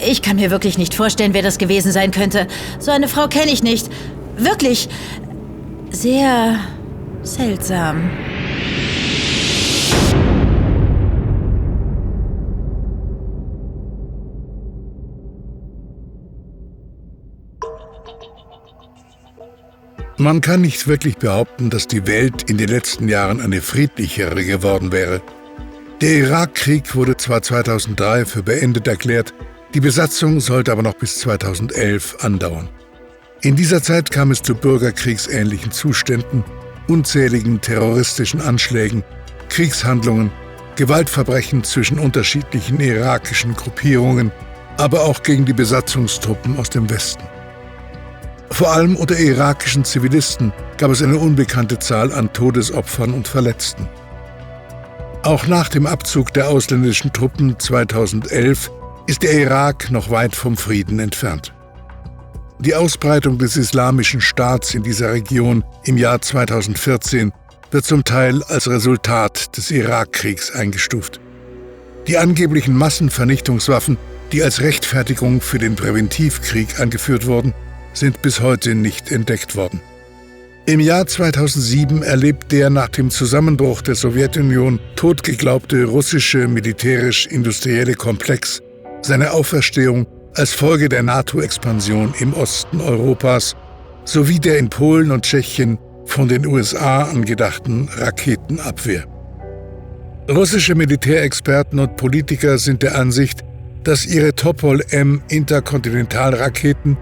ich kann mir wirklich nicht vorstellen, wer das gewesen sein könnte. So eine Frau kenne ich nicht. Wirklich sehr seltsam. Man kann nicht wirklich behaupten, dass die Welt in den letzten Jahren eine friedlichere geworden wäre. Der Irakkrieg wurde zwar zweitausenddrei für beendet erklärt, die Besatzung sollte aber noch bis zweitausendelf andauern. In dieser Zeit kam es zu bürgerkriegsähnlichen Zuständen, unzähligen terroristischen Anschlägen, Kriegshandlungen, Gewaltverbrechen zwischen unterschiedlichen irakischen Gruppierungen, aber auch gegen die Besatzungstruppen aus dem Westen. Vor allem unter irakischen Zivilisten gab es eine unbekannte Zahl an Todesopfern und Verletzten. Auch nach dem Abzug der ausländischen Truppen zweitausendelf ist der Irak noch weit vom Frieden entfernt. Die Ausbreitung des Islamischen Staats in dieser Region im Jahr zweitausendvierzehn wird zum Teil als Resultat des Irakkriegs eingestuft. Die angeblichen Massenvernichtungswaffen, die als Rechtfertigung für den Präventivkrieg angeführt wurden, sind bis heute nicht entdeckt worden. Im Jahr zweitausendsieben erlebt der nach dem Zusammenbruch der Sowjetunion totgeglaubte russische militärisch-industrielle Komplex seine Auferstehung als Folge der NATO-Expansion im Osten Europas sowie der in Polen und Tschechien von den U S A angedachten Raketenabwehr. Russische Militärexperten und Politiker sind der Ansicht, dass ihre Topol-M Interkontinentalraketen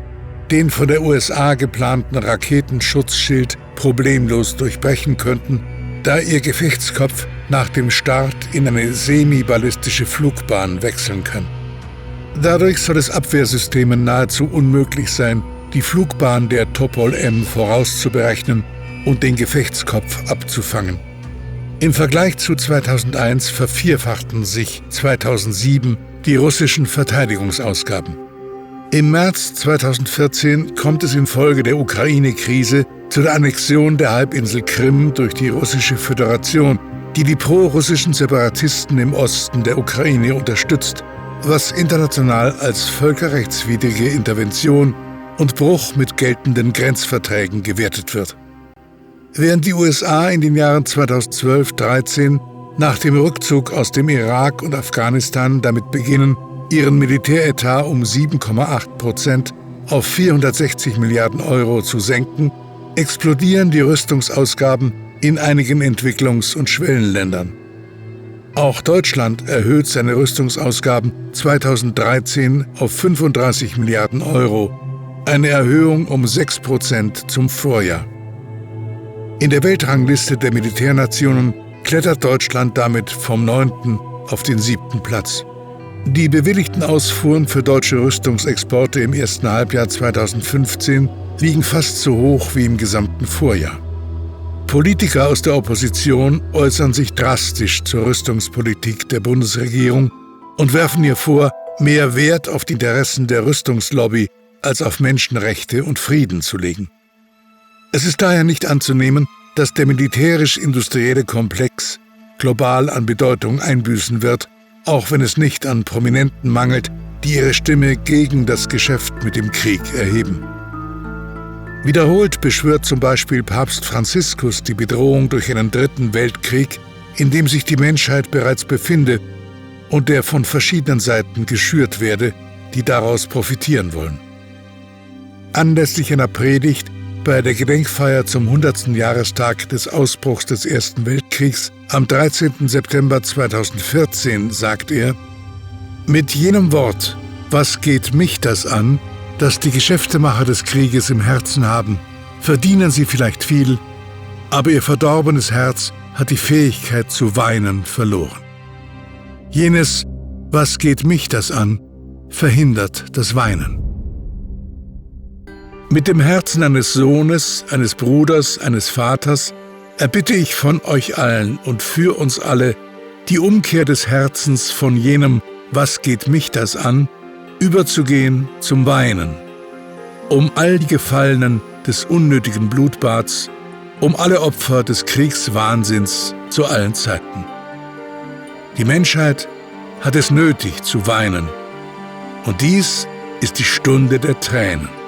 den von der U S A geplanten Raketenschutzschild problemlos durchbrechen könnten, da ihr Gefechtskopf nach dem Start in eine semiballistische Flugbahn wechseln kann. Dadurch soll es Abwehrsystemen nahezu unmöglich sein, die Flugbahn der Topol-M vorauszuberechnen und den Gefechtskopf abzufangen. Im Vergleich zu zweitausendeins vervierfachten sich zweitausendsieben die russischen Verteidigungsausgaben. Im März zweitausendvierzehn kommt es infolge der Ukraine-Krise zu der Annexion der Halbinsel Krim durch die Russische Föderation, die die pro-russischen Separatisten im Osten der Ukraine unterstützt, was international als völkerrechtswidrige Intervention und Bruch mit geltenden Grenzverträgen gewertet wird. Während die U S A in den Jahren zweitausendzwölf bis dreizehn nach dem Rückzug aus dem Irak und Afghanistan damit beginnen, ihren Militäretat um sieben Komma acht Prozent auf vierhundertsechzig Milliarden Euro zu senken, explodieren die Rüstungsausgaben in einigen Entwicklungs- und Schwellenländern. Auch Deutschland erhöht seine Rüstungsausgaben zweitausenddreizehn auf fünfunddreißig Milliarden Euro, eine Erhöhung um sechs Prozent zum Vorjahr. In der Weltrangliste der Militärnationen klettert Deutschland damit vom neunten auf den siebten Platz. Die bewilligten Ausfuhren für deutsche Rüstungsexporte im ersten Halbjahr zweitausendfünfzehn liegen fast so hoch wie im gesamten Vorjahr. Politiker aus der Opposition äußern sich drastisch zur Rüstungspolitik der Bundesregierung und werfen ihr vor, mehr Wert auf die Interessen der Rüstungslobby als auf Menschenrechte und Frieden zu legen. Es ist daher nicht anzunehmen, dass der militärisch-industrielle Komplex global an Bedeutung einbüßen wird, auch wenn es nicht an Prominenten mangelt, die ihre Stimme gegen das Geschäft mit dem Krieg erheben. Wiederholt beschwört zum Beispiel Papst Franziskus die Bedrohung durch einen dritten Weltkrieg, in dem sich die Menschheit bereits befinde und der von verschiedenen Seiten geschürt werde, die daraus profitieren wollen. Anlässlich einer Predigt bei der Gedenkfeier zum hundertsten Jahrestag des Ausbruchs des Ersten Weltkriegs am dreizehnten September zweitausendvierzehn sagt er: „Mit jenem Wort, was geht mich das an, dass die Geschäftemacher des Krieges im Herzen haben, verdienen sie vielleicht viel, aber ihr verdorbenes Herz hat die Fähigkeit zu weinen verloren. Jenes, was geht mich das an, verhindert das Weinen." Mit dem Herzen eines Sohnes, eines Bruders, eines Vaters erbitte ich von euch allen und für uns alle die Umkehr des Herzens von jenem, was geht mich das an, überzugehen zum Weinen, um all die Gefallenen des unnötigen Blutbads, um alle Opfer des Kriegswahnsinns zu allen Zeiten. Die Menschheit hat es nötig zu weinen, und dies ist die Stunde der Tränen.